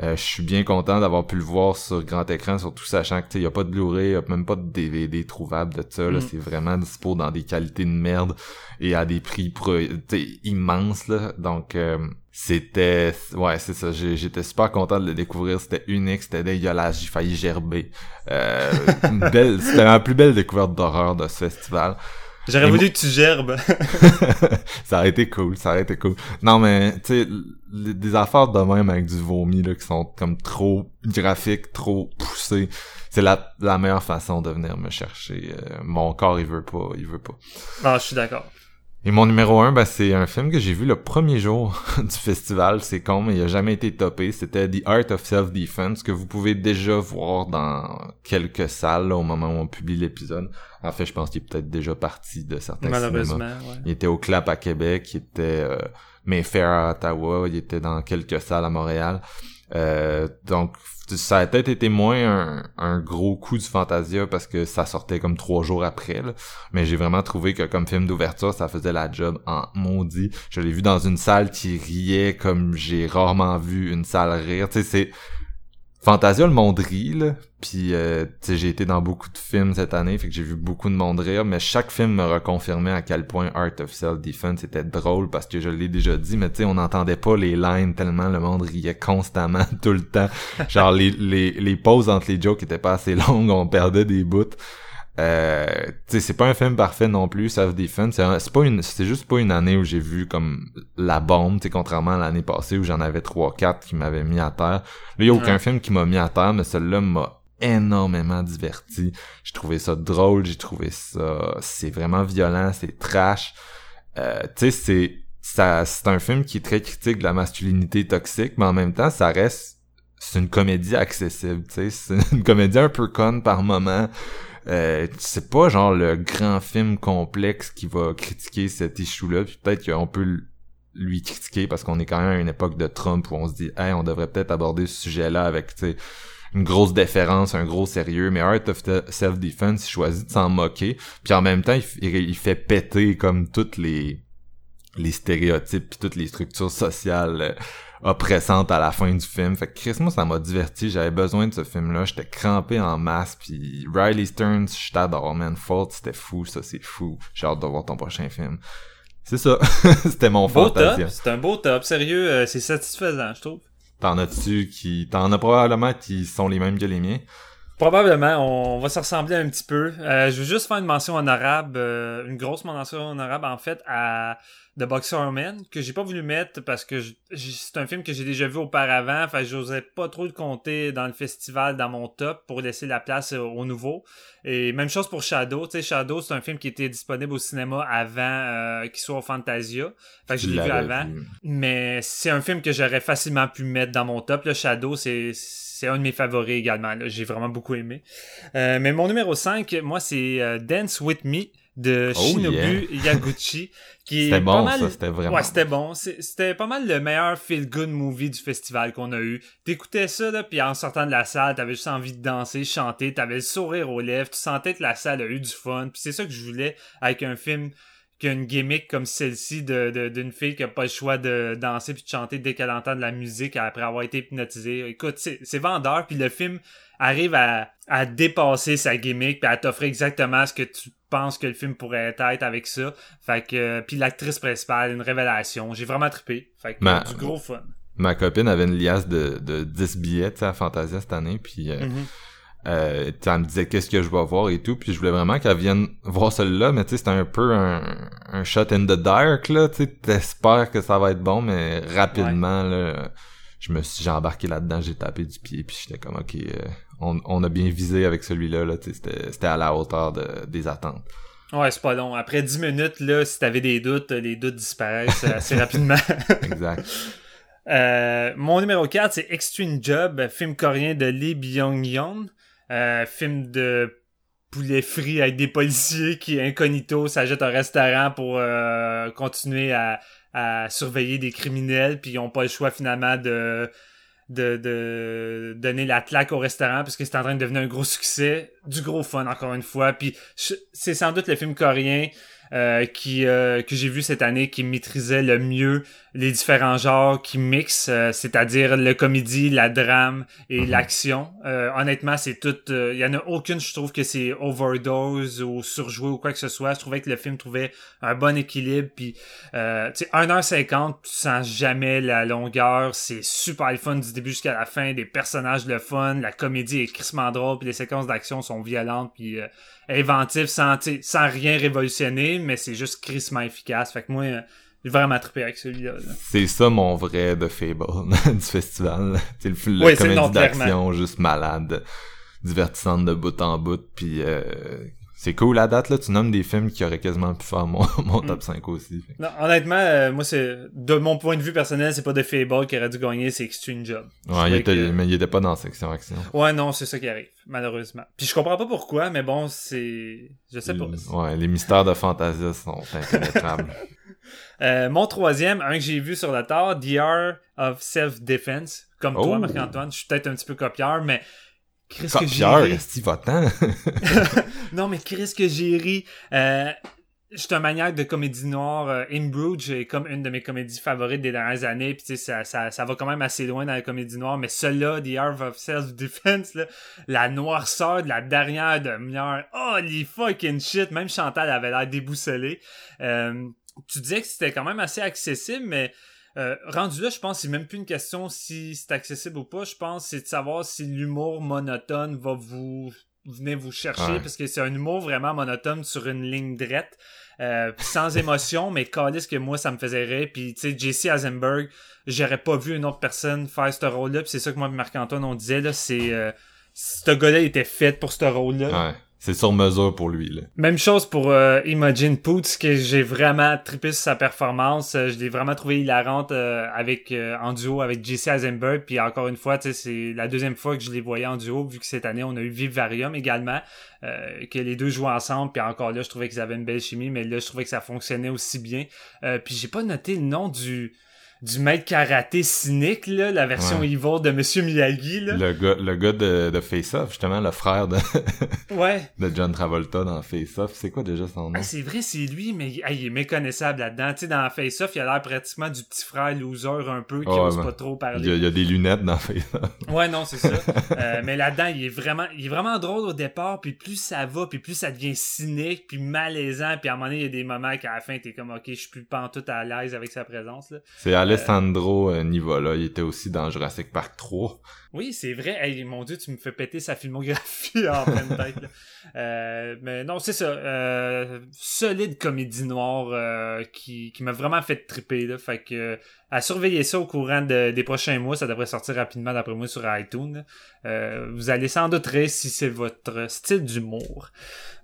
Euh, je suis bien content d'avoir pu le voir sur grand écran, surtout sachant que tu sais, y a pas de Blu-ray, y a même pas de D V D trouvable de ça là, mm. c'est vraiment dispo dans des qualités de merde et à des prix pro- immenses là. Donc euh, c'était ouais, c'est ça, j'ai, j'étais super content de le découvrir, c'était unique, c'était dégueulasse, j'ai failli gerber. Euh, une belle, c'était la plus belle découverte d'horreur de ce festival. J'aurais voulu que tu gerbes. Ça aurait été cool, ça aurait été cool. Non, mais, tu sais, les, des affaires de même avec du vomi, là, qui sont comme trop graphiques, trop poussées, c'est la, la meilleure façon de venir me chercher. Euh, mon corps, il veut pas, il veut pas. Non, je suis d'accord. Et mon numéro un, ben, c'est un film que j'ai vu le premier jour du festival, c'est con, mais il a jamais été topé, c'était The Art of Self-Defense, que vous pouvez déjà voir dans quelques salles, là, au moment où on publie l'épisode. En fait, je pense qu'il est peut-être déjà parti de certains cinémas. Malheureusement, ouais. Il était au Clap à Québec, il était euh, Mayfair à Ottawa, il était dans quelques salles à Montréal. Euh, donc, ça a peut-être été moins un, un gros coup du Fantasia parce que ça sortait comme trois jours après, là. Mais j'ai vraiment trouvé que comme film d'ouverture, ça faisait la job en maudit. Je l'ai vu dans une salle qui riait comme j'ai rarement vu une salle rire. Tu sais, c'est... Fantasia, le monde rit, là. Puis, euh, tu sais, j'ai été dans beaucoup de films cette année, fait que j'ai vu beaucoup de monde rire, mais chaque film me reconfirmait à quel point Art of Self-Defense était drôle, parce que je l'ai déjà dit, mais tu sais, on n'entendait pas les lines tellement le monde riait constamment, tout le temps. Genre, les, les, les pauses entre les jokes étaient pas assez longues, on perdait des bouts. Euh, tu sais, c'est pas un film parfait non plus, Self-Defense, c'est, un, c'est pas une, c'est juste pas une année où j'ai vu comme la bombe, tu sais, contrairement à l'année passée où j'en avais trois quatre qui m'avaient mis à terre. Là, il y a aucun ouais. film qui m'a mis à terre, mais celui-là m'a énormément diverti. J'ai trouvé ça drôle, j'ai trouvé ça, c'est vraiment violent, c'est trash. Euh, tu sais, c'est, ça, c'est un film qui est très critique de la masculinité toxique, mais en même temps, ça reste, c'est une comédie accessible, tu sais, c'est une comédie un peu conne par moment. Euh, c'est pas genre le grand film complexe qui va critiquer cet issue-là, puis peut-être qu'on peut lui critiquer parce qu'on est quand même à une époque de Trump où on se dit hey, on devrait peut-être aborder ce sujet-là avec, tu sais, une grosse déférence, un gros sérieux, mais Art of Self-Defense, il choisit de s'en moquer, puis en même temps, il, il, il fait péter comme toutes les les stéréotypes puis toutes les structures sociales oppressantes à la fin du film. Fait que Chris, moi, ça m'a diverti, j'avais besoin de ce film-là, j'étais crampé en masse, puis Riley Stearns, je t'adore, man, Fault, c'était fou, ça, c'est fou, j'ai hâte de voir ton prochain film. C'est ça, c'était mon Fantasia. C'est un beau top, sérieux, euh, c'est satisfaisant, je trouve. T'en as-tu qui... T'en as probablement qui sont les mêmes que les miens? Probablement, on va se ressembler un petit peu. Euh, je veux juste faire une mention honorable, euh, une grosse mention honorable, en fait, à The Boxer's Omen, que j'ai pas voulu mettre parce que je, je, c'est un film que j'ai déjà vu auparavant, fait que j'osais pas trop le compter dans le festival, dans mon top, pour laisser la place euh, au nouveau. Et même chose pour Shadow, tu sais, Shadow, c'est un film qui était disponible au cinéma avant euh, qu'il soit au Fantasia, fait que je l'ai vu avant, vu. Mais c'est un film que j'aurais facilement pu mettre dans mon top, le Shadow, c'est... C'est un de mes favoris également, là. J'ai vraiment beaucoup aimé. Euh, mais mon numéro cinq, moi, c'est euh, Dance With Me de oh Shinobu yeah. Yaguchi. Qui c'était est bon, pas mal... ça, c'était vraiment... Ouais, c'était bon. C'est... C'était pas mal le meilleur feel-good movie du festival qu'on a eu. T'écoutais ça, là, pis en sortant de la salle, t'avais juste envie de danser, chanter, t'avais le sourire aux lèvres, tu sentais que la salle a eu du fun. Pis c'est ça que je voulais avec un film... qu'il y a une gimmick comme celle-ci de, de, d'une fille qui a pas le choix de danser puis de chanter dès qu'elle entend de la musique après avoir été hypnotisée. Écoute, c'est, c'est vendeur, puis le film arrive à, à dépasser sa gimmick puis à t'offrir exactement ce que tu penses que le film pourrait être avec ça. Fait que, euh, puis l'actrice principale, une révélation. J'ai vraiment trippé. Fait que, ma, du gros fun. Ma copine avait une liasse de, de dix billets, tu sais, à Fantasia cette année, puis... Euh... Mm-hmm. Euh, elle me disait qu'est-ce que je vais voir et tout, puis je voulais vraiment qu'elle vienne voir celui-là, mais tu sais, c'était un peu un, un shot in the dark, là, tu sais, t'espères que ça va être bon, mais rapidement, ouais. là, je me suis, j'ai embarqué là-dedans, j'ai tapé du pied, puis j'étais comme, ok, euh, on, on a bien visé avec celui-là, là, tu sais, c'était, c'était à la hauteur de, des attentes. Ouais, c'est pas long. Après dix minutes, là, si t'avais des doutes, les doutes disparaissent assez rapidement. Exact. Euh, mon numéro quatre, c'est Extreme Job, film coréen de Lee Byung-hun. Euh, film de poulet frit avec des policiers qui incognito s'ajoutent au restaurant pour euh, continuer à, à surveiller des criminels, puis ils n'ont pas le choix finalement de, de, de donner la claque au restaurant parce que c'est en train de devenir un gros succès, du gros fun encore une fois, puis je, c'est sans doute le film coréen euh, qui euh, que j'ai vu cette année qui maîtrisait le mieux les différents genres qui mixent, euh, c'est-à-dire le comédie, la drame et mm-hmm. l'action. Euh, honnêtement, c'est tout... Il euh, y en a aucune, je trouve, que c'est overdose ou surjoué ou quoi que ce soit. Je trouvais que le film trouvait un bon équilibre. Puis, euh, tu sais, une heure cinquante, tu sens jamais la longueur. C'est super le fun du début jusqu'à la fin. Des personnages le fun. La comédie est crissement drôle. Puis les séquences d'action sont violentes. Puis euh, inventives sans, sans rien révolutionner. Mais c'est juste crissement efficace. Fait que moi... Euh, J'ai vraiment trippé avec celui-là. Là. C'est ça mon vrai The Fable du festival. C'est le, le oui, comédie d'action juste malade, divertissante de bout en bout. Puis euh, c'est cool à date, là, tu nommes des films qui auraient quasiment pu faire mon, mon top mm. cinq aussi. Fait. Non, honnêtement, euh, moi c'est de mon point de vue personnel, c'est pas The Fable qui aurait dû gagner, c'est Extreme Job. Ouais, il était, que... mais il était pas dans la section action. Ouais, non, c'est ça qui arrive, malheureusement. Puis je comprends pas pourquoi, mais bon, c'est... Je sais pas. Le... Ouais, les mystères de Fantasia sont impénétrables. Euh, mon troisième, un que j'ai vu sur la tard, The Art of Self-Defense. Comme oh. toi, Marc-Antoine, je suis peut-être un petit peu copieur, mais Chris que j'ai ri. Est-ce votant? Non, mais Chris que j'ai ri. Euh, je suis un maniaque de comédie noire. Euh, In Bruges est comme une de mes comédies favorites des dernières années. Puis tu sais, ça, ça, ça va quand même assez loin dans la comédie noire. Mais celle-là, The Art of Self-Defense, là, la noirceur de la dernière demi-heure. Holy fucking shit! Même Chantal avait l'air déboussolée. Euh, Tu disais que c'était quand même assez accessible, mais euh, rendu là, je pense que c'est même plus une question si c'est accessible ou pas. Je pense que c'est de savoir si l'humour monotone va vous venir vous chercher, ouais. parce que c'est un humour vraiment monotone sur une ligne droite, euh, sans émotion, mais calisse que moi, ça me faisait rire. Puis, tu sais, Jesse Eisenberg, j'aurais pas vu une autre personne faire ce rôle-là. Puis c'est ça que moi et Marc-Antoine, on disait, là, c'est... Euh, ce gars-là était fait pour ce rôle-là. Ouais. C'est sur mesure pour lui, là. Même chose pour euh, Imogen Poots, que j'ai vraiment trippé sur sa performance. Euh, je l'ai vraiment trouvé hilarante euh, avec, euh, en duo avec Jesse Eisenberg. Puis encore une fois, tu sais, c'est la deuxième fois que je les voyais en duo, vu que cette année, on a eu Vivarium également, euh, que les deux jouaient ensemble. Puis encore là, je trouvais qu'ils avaient une belle chimie, mais là, je trouvais que ça fonctionnait aussi bien. Euh, puis j'ai pas noté le nom du... du maître karaté cynique, là, la version ouais. evil de Monsieur Miyagi. Là. Le gars, le gars de, de Face Off, justement, le frère de, ouais. de John Travolta dans Face Off. C'est quoi déjà son nom? Ah, c'est vrai, c'est lui, mais ah, il est méconnaissable là-dedans. Tu sais, dans Face Off, il a l'air pratiquement du petit frère loser un peu qui oh, ose ben, pas trop parler. Il y, a, il y a des lunettes dans Face Off. Ouais, non, c'est ça. euh, mais là-dedans, il est vraiment il est vraiment drôle au départ, puis plus ça va, puis plus ça devient cynique, puis malaisant, puis à un moment donné, il y a des moments qu'à la fin, t'es comme, ok, je suis plus pantoute à l'aise avec sa présence. Là. C'est Alessandro euh... Nivola, il était aussi dans Jurassic Park trois. Oui, c'est vrai. Hey, mon Dieu, tu me fais péter sa filmographie en pleine tête. Là. Euh, mais non, c'est ça. Euh, solide comédie noire euh, qui, qui m'a vraiment fait triper. Là. Fait que euh, à surveiller ça au courant de, des prochains mois. Ça devrait sortir rapidement, d'après moi, sur iTunes. Euh, vous allez sans doute rire si c'est votre style d'humour.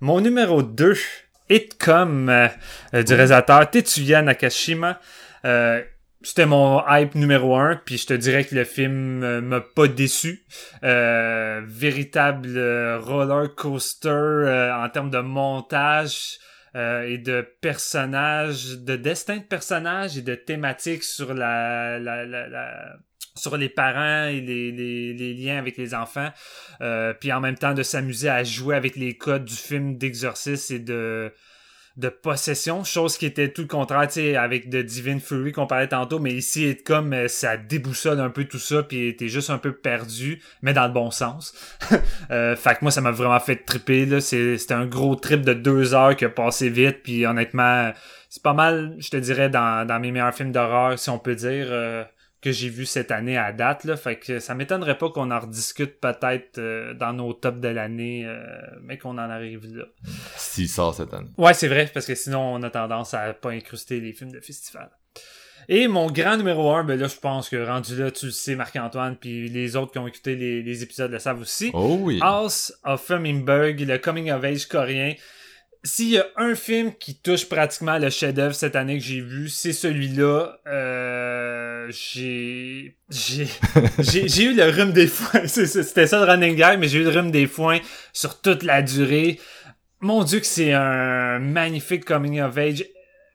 Mon numéro deux, It Comes, euh, du réalisateur Tetsuya Nakashima. Euh, C'était mon hype numéro un, puis je te dirais que le film m'a pas déçu. Euh, véritable roller coaster euh, en termes de montage euh, et de personnages, de destin de personnages et de thématiques sur la, la, la, la sur les parents et les, les, les liens avec les enfants. Euh, puis en même temps de s'amuser à jouer avec les codes du film d'exorcisme et de de possession, chose qui était tout le contraire, tu sais, avec The Divine Fury qu'on parlait tantôt, mais ici, It Comes, ça déboussole un peu tout ça, pis t'es juste un peu perdu, mais dans le bon sens. euh, fait que moi, ça m'a vraiment fait triper, là. C'est, c'était un gros trip de deux heures qui a passé vite, pis honnêtement, c'est pas mal, je te dirais, dans, dans mes meilleurs films d'horreur, si on peut dire, euh, que j'ai vu cette année à date, là. Fait que ça m'étonnerait pas qu'on en rediscute peut-être euh, dans nos tops de l'année, euh, mais qu'on en arrive là. S'il sort cette année. Ouais, c'est vrai, parce que sinon, on a tendance à pas incruster les films de festival. Et mon grand numéro un, ben là, je pense que rendu là, tu le sais, Marc-Antoine, puis les autres qui ont écouté les, les épisodes le savent aussi. Oh oui. House of Hummingbird, le coming-of-age coréen. S'il y a un film qui touche pratiquement le chef-d'œuvre cette année que j'ai vu, c'est celui-là. Euh, j'ai, j'ai, j'ai, j'ai eu le rhume des foins. C'était ça le running gag, mais j'ai eu le rhume des foins sur toute la durée. Mon Dieu que c'est un magnifique coming of age,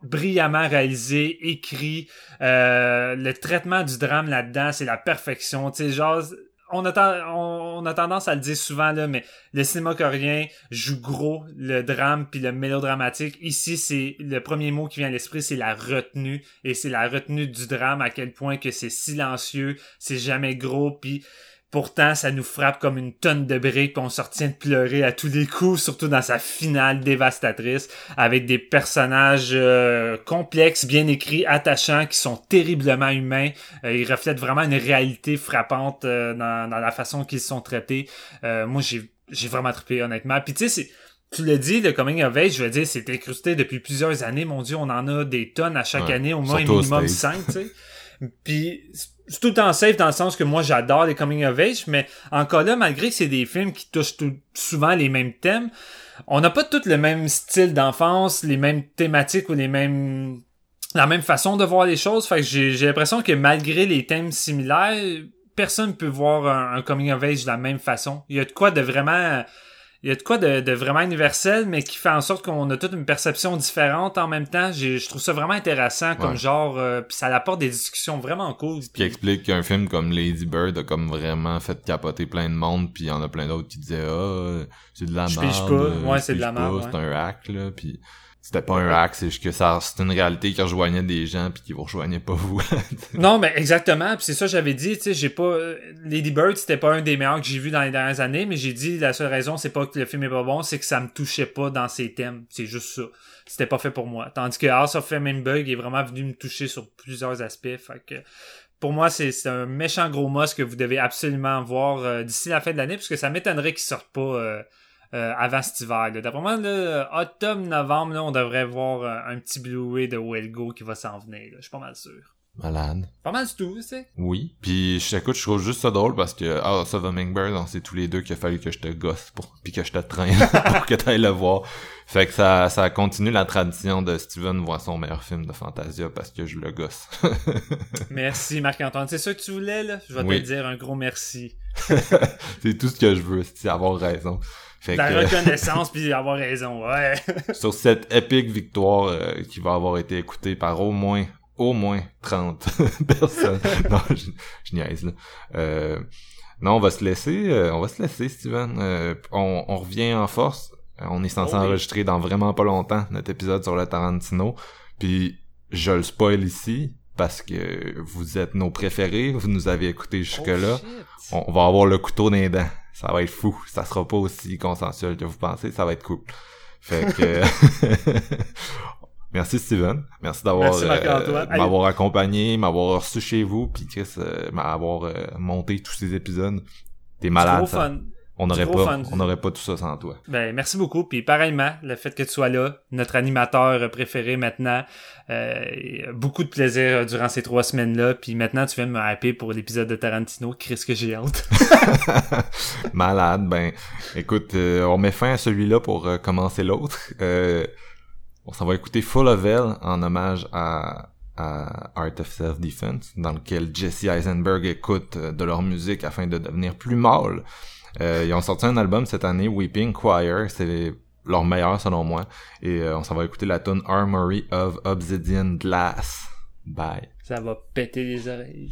brillamment réalisé, écrit. Euh, le traitement du drame là-dedans, c'est la perfection. Tu sais, genre. On a, t- on a tendance à le dire souvent, là, mais le cinéma coréen joue gros le drame puis le mélodramatique. Ici, c'est le premier mot qui vient à l'esprit, c'est la retenue. Et c'est la retenue du drame, à quel point que c'est silencieux, c'est jamais gros, puis pourtant, ça nous frappe comme une tonne de briques, pis on se retient de pleurer à tous les coups, surtout dans sa finale dévastatrice, avec des personnages euh, complexes, bien écrits, attachants, qui sont terriblement humains. Euh, ils reflètent vraiment une réalité frappante euh, dans, dans la façon qu'ils sont traités. Euh, moi, j'ai, j'ai vraiment trippé, honnêtement. Puis tu sais, c'est... Tu l'as dit, le coming of age, je veux dire, c'est incrusté depuis plusieurs années. Mon Dieu, on en a des tonnes à chaque ouais, année, au moins minimum cinq, tu sais. Puis c'est tout le temps safe dans le sens que moi j'adore les coming of age, mais encore là, malgré que c'est des films qui touchent tout, souvent les mêmes thèmes, on n'a pas tous le même style d'enfance, les mêmes thématiques ou les mêmes la même façon de voir les choses. Fait que j'ai, j'ai l'impression que malgré les thèmes similaires, personne ne peut voir un, un coming of age de la même façon. Il y a de quoi de vraiment il y a de quoi de, de vraiment universel, mais qui fait en sorte qu'on a toute une perception différente en même temps. J'ai, je trouve ça vraiment intéressant comme ouais. genre, euh, puis ça apporte des discussions vraiment cool. Qui pis... explique qu'un film comme Lady Bird a comme vraiment fait capoter plein de monde, puis il y en a plein d'autres qui disaient « Ah, c'est de la merde, euh, ouais, c'est de la merde, ouais. c'est un hack, là, puis... » C'était pas un hack, c'est juste que ça, c'est une réalité qui rejoignait des gens puis qui vous rejoignaient pas vous. Non, mais exactement, puis c'est ça que j'avais dit, tu sais, j'ai pas... Lady Bird, c'était pas un des meilleurs que j'ai vu dans les dernières années, mais j'ai dit la seule raison, c'est pas que le film est pas bon, c'est que ça me touchait pas dans ses thèmes, c'est juste ça. C'était pas fait pour moi. Tandis que House of Hummingbird est vraiment venu me toucher sur plusieurs aspects, fait que... Pour moi, c'est, c'est un méchant gros must que vous devez absolument voir euh, d'ici la fin de l'année, parce que ça m'étonnerait qu'il sorte pas... Euh... Euh, avant cet hiver. Là. D'après moi, là, automne, novembre, là, on devrait voir euh, un petit Blu-ray de Welgo qui va s'en venir. Je suis pas mal sûr. Malade. Pas mal du tout, tu sais. Oui. Puis, écoute, je trouve juste ça drôle parce que House of Hummingbird, on sait tous les deux qu'il a fallu que je te gosse pour, puis que je te traîne pour que t'ailles le voir. Fait que ça, ça continue la tradition de Steven voir son meilleur film de Fantasia parce que je le gosse. Merci, Marc-Antoine. C'est ça que tu voulais, là? Je vais oui. te dire un gros merci. C'est tout ce que je veux, c'est avoir raison. Fait la que... reconnaissance puis avoir raison, ouais. Sur cette épique victoire euh, qui va avoir été écoutée par au moins au moins trente personnes. Non, je, je niaise, là. Euh, non, on va se laisser, euh, on va se laisser, Steven. Euh, on, on revient en force. On est censé oh oui. enregistrer dans vraiment pas longtemps notre épisode sur le Tarantino. Puis, je le spoil ici, parce que vous êtes nos préférés, vous nous avez écoutés jusque-là. Oh, on va avoir le couteau dans les dents. Ça va être fou. Ça sera pas aussi consensuel que vous pensez. Ça va être cool. Fait que... Merci Steven, merci d'avoir merci euh, m'avoir accompagné, m'avoir reçu chez vous, puis Chris euh, m'avoir euh, monté tous ces épisodes. T'es malade. Gros fan. On n'aurait pas, on n'aurait pas tout ça sans toi. Ben merci beaucoup, puis pareillement le fait que tu sois là, notre animateur préféré maintenant, euh, beaucoup de plaisir durant ces trois semaines là, puis maintenant tu viens de me hyper pour l'épisode de Tarantino, Chris que j'ai hâte. Malade, ben écoute, euh, on met fin à celui-là pour euh, commencer l'autre. Euh, On s'en va écouter Full of Hell en hommage à, à Art of Self-Defense, dans lequel Jesse Eisenberg écoute de leur musique afin de devenir plus mâle. Euh, ils ont sorti un album cette année, Weeping Choir, c'est leur meilleur selon moi. Et euh, on s'en va écouter la tune Armory of Obsidian Glass. Bye. Ça va péter les oreilles.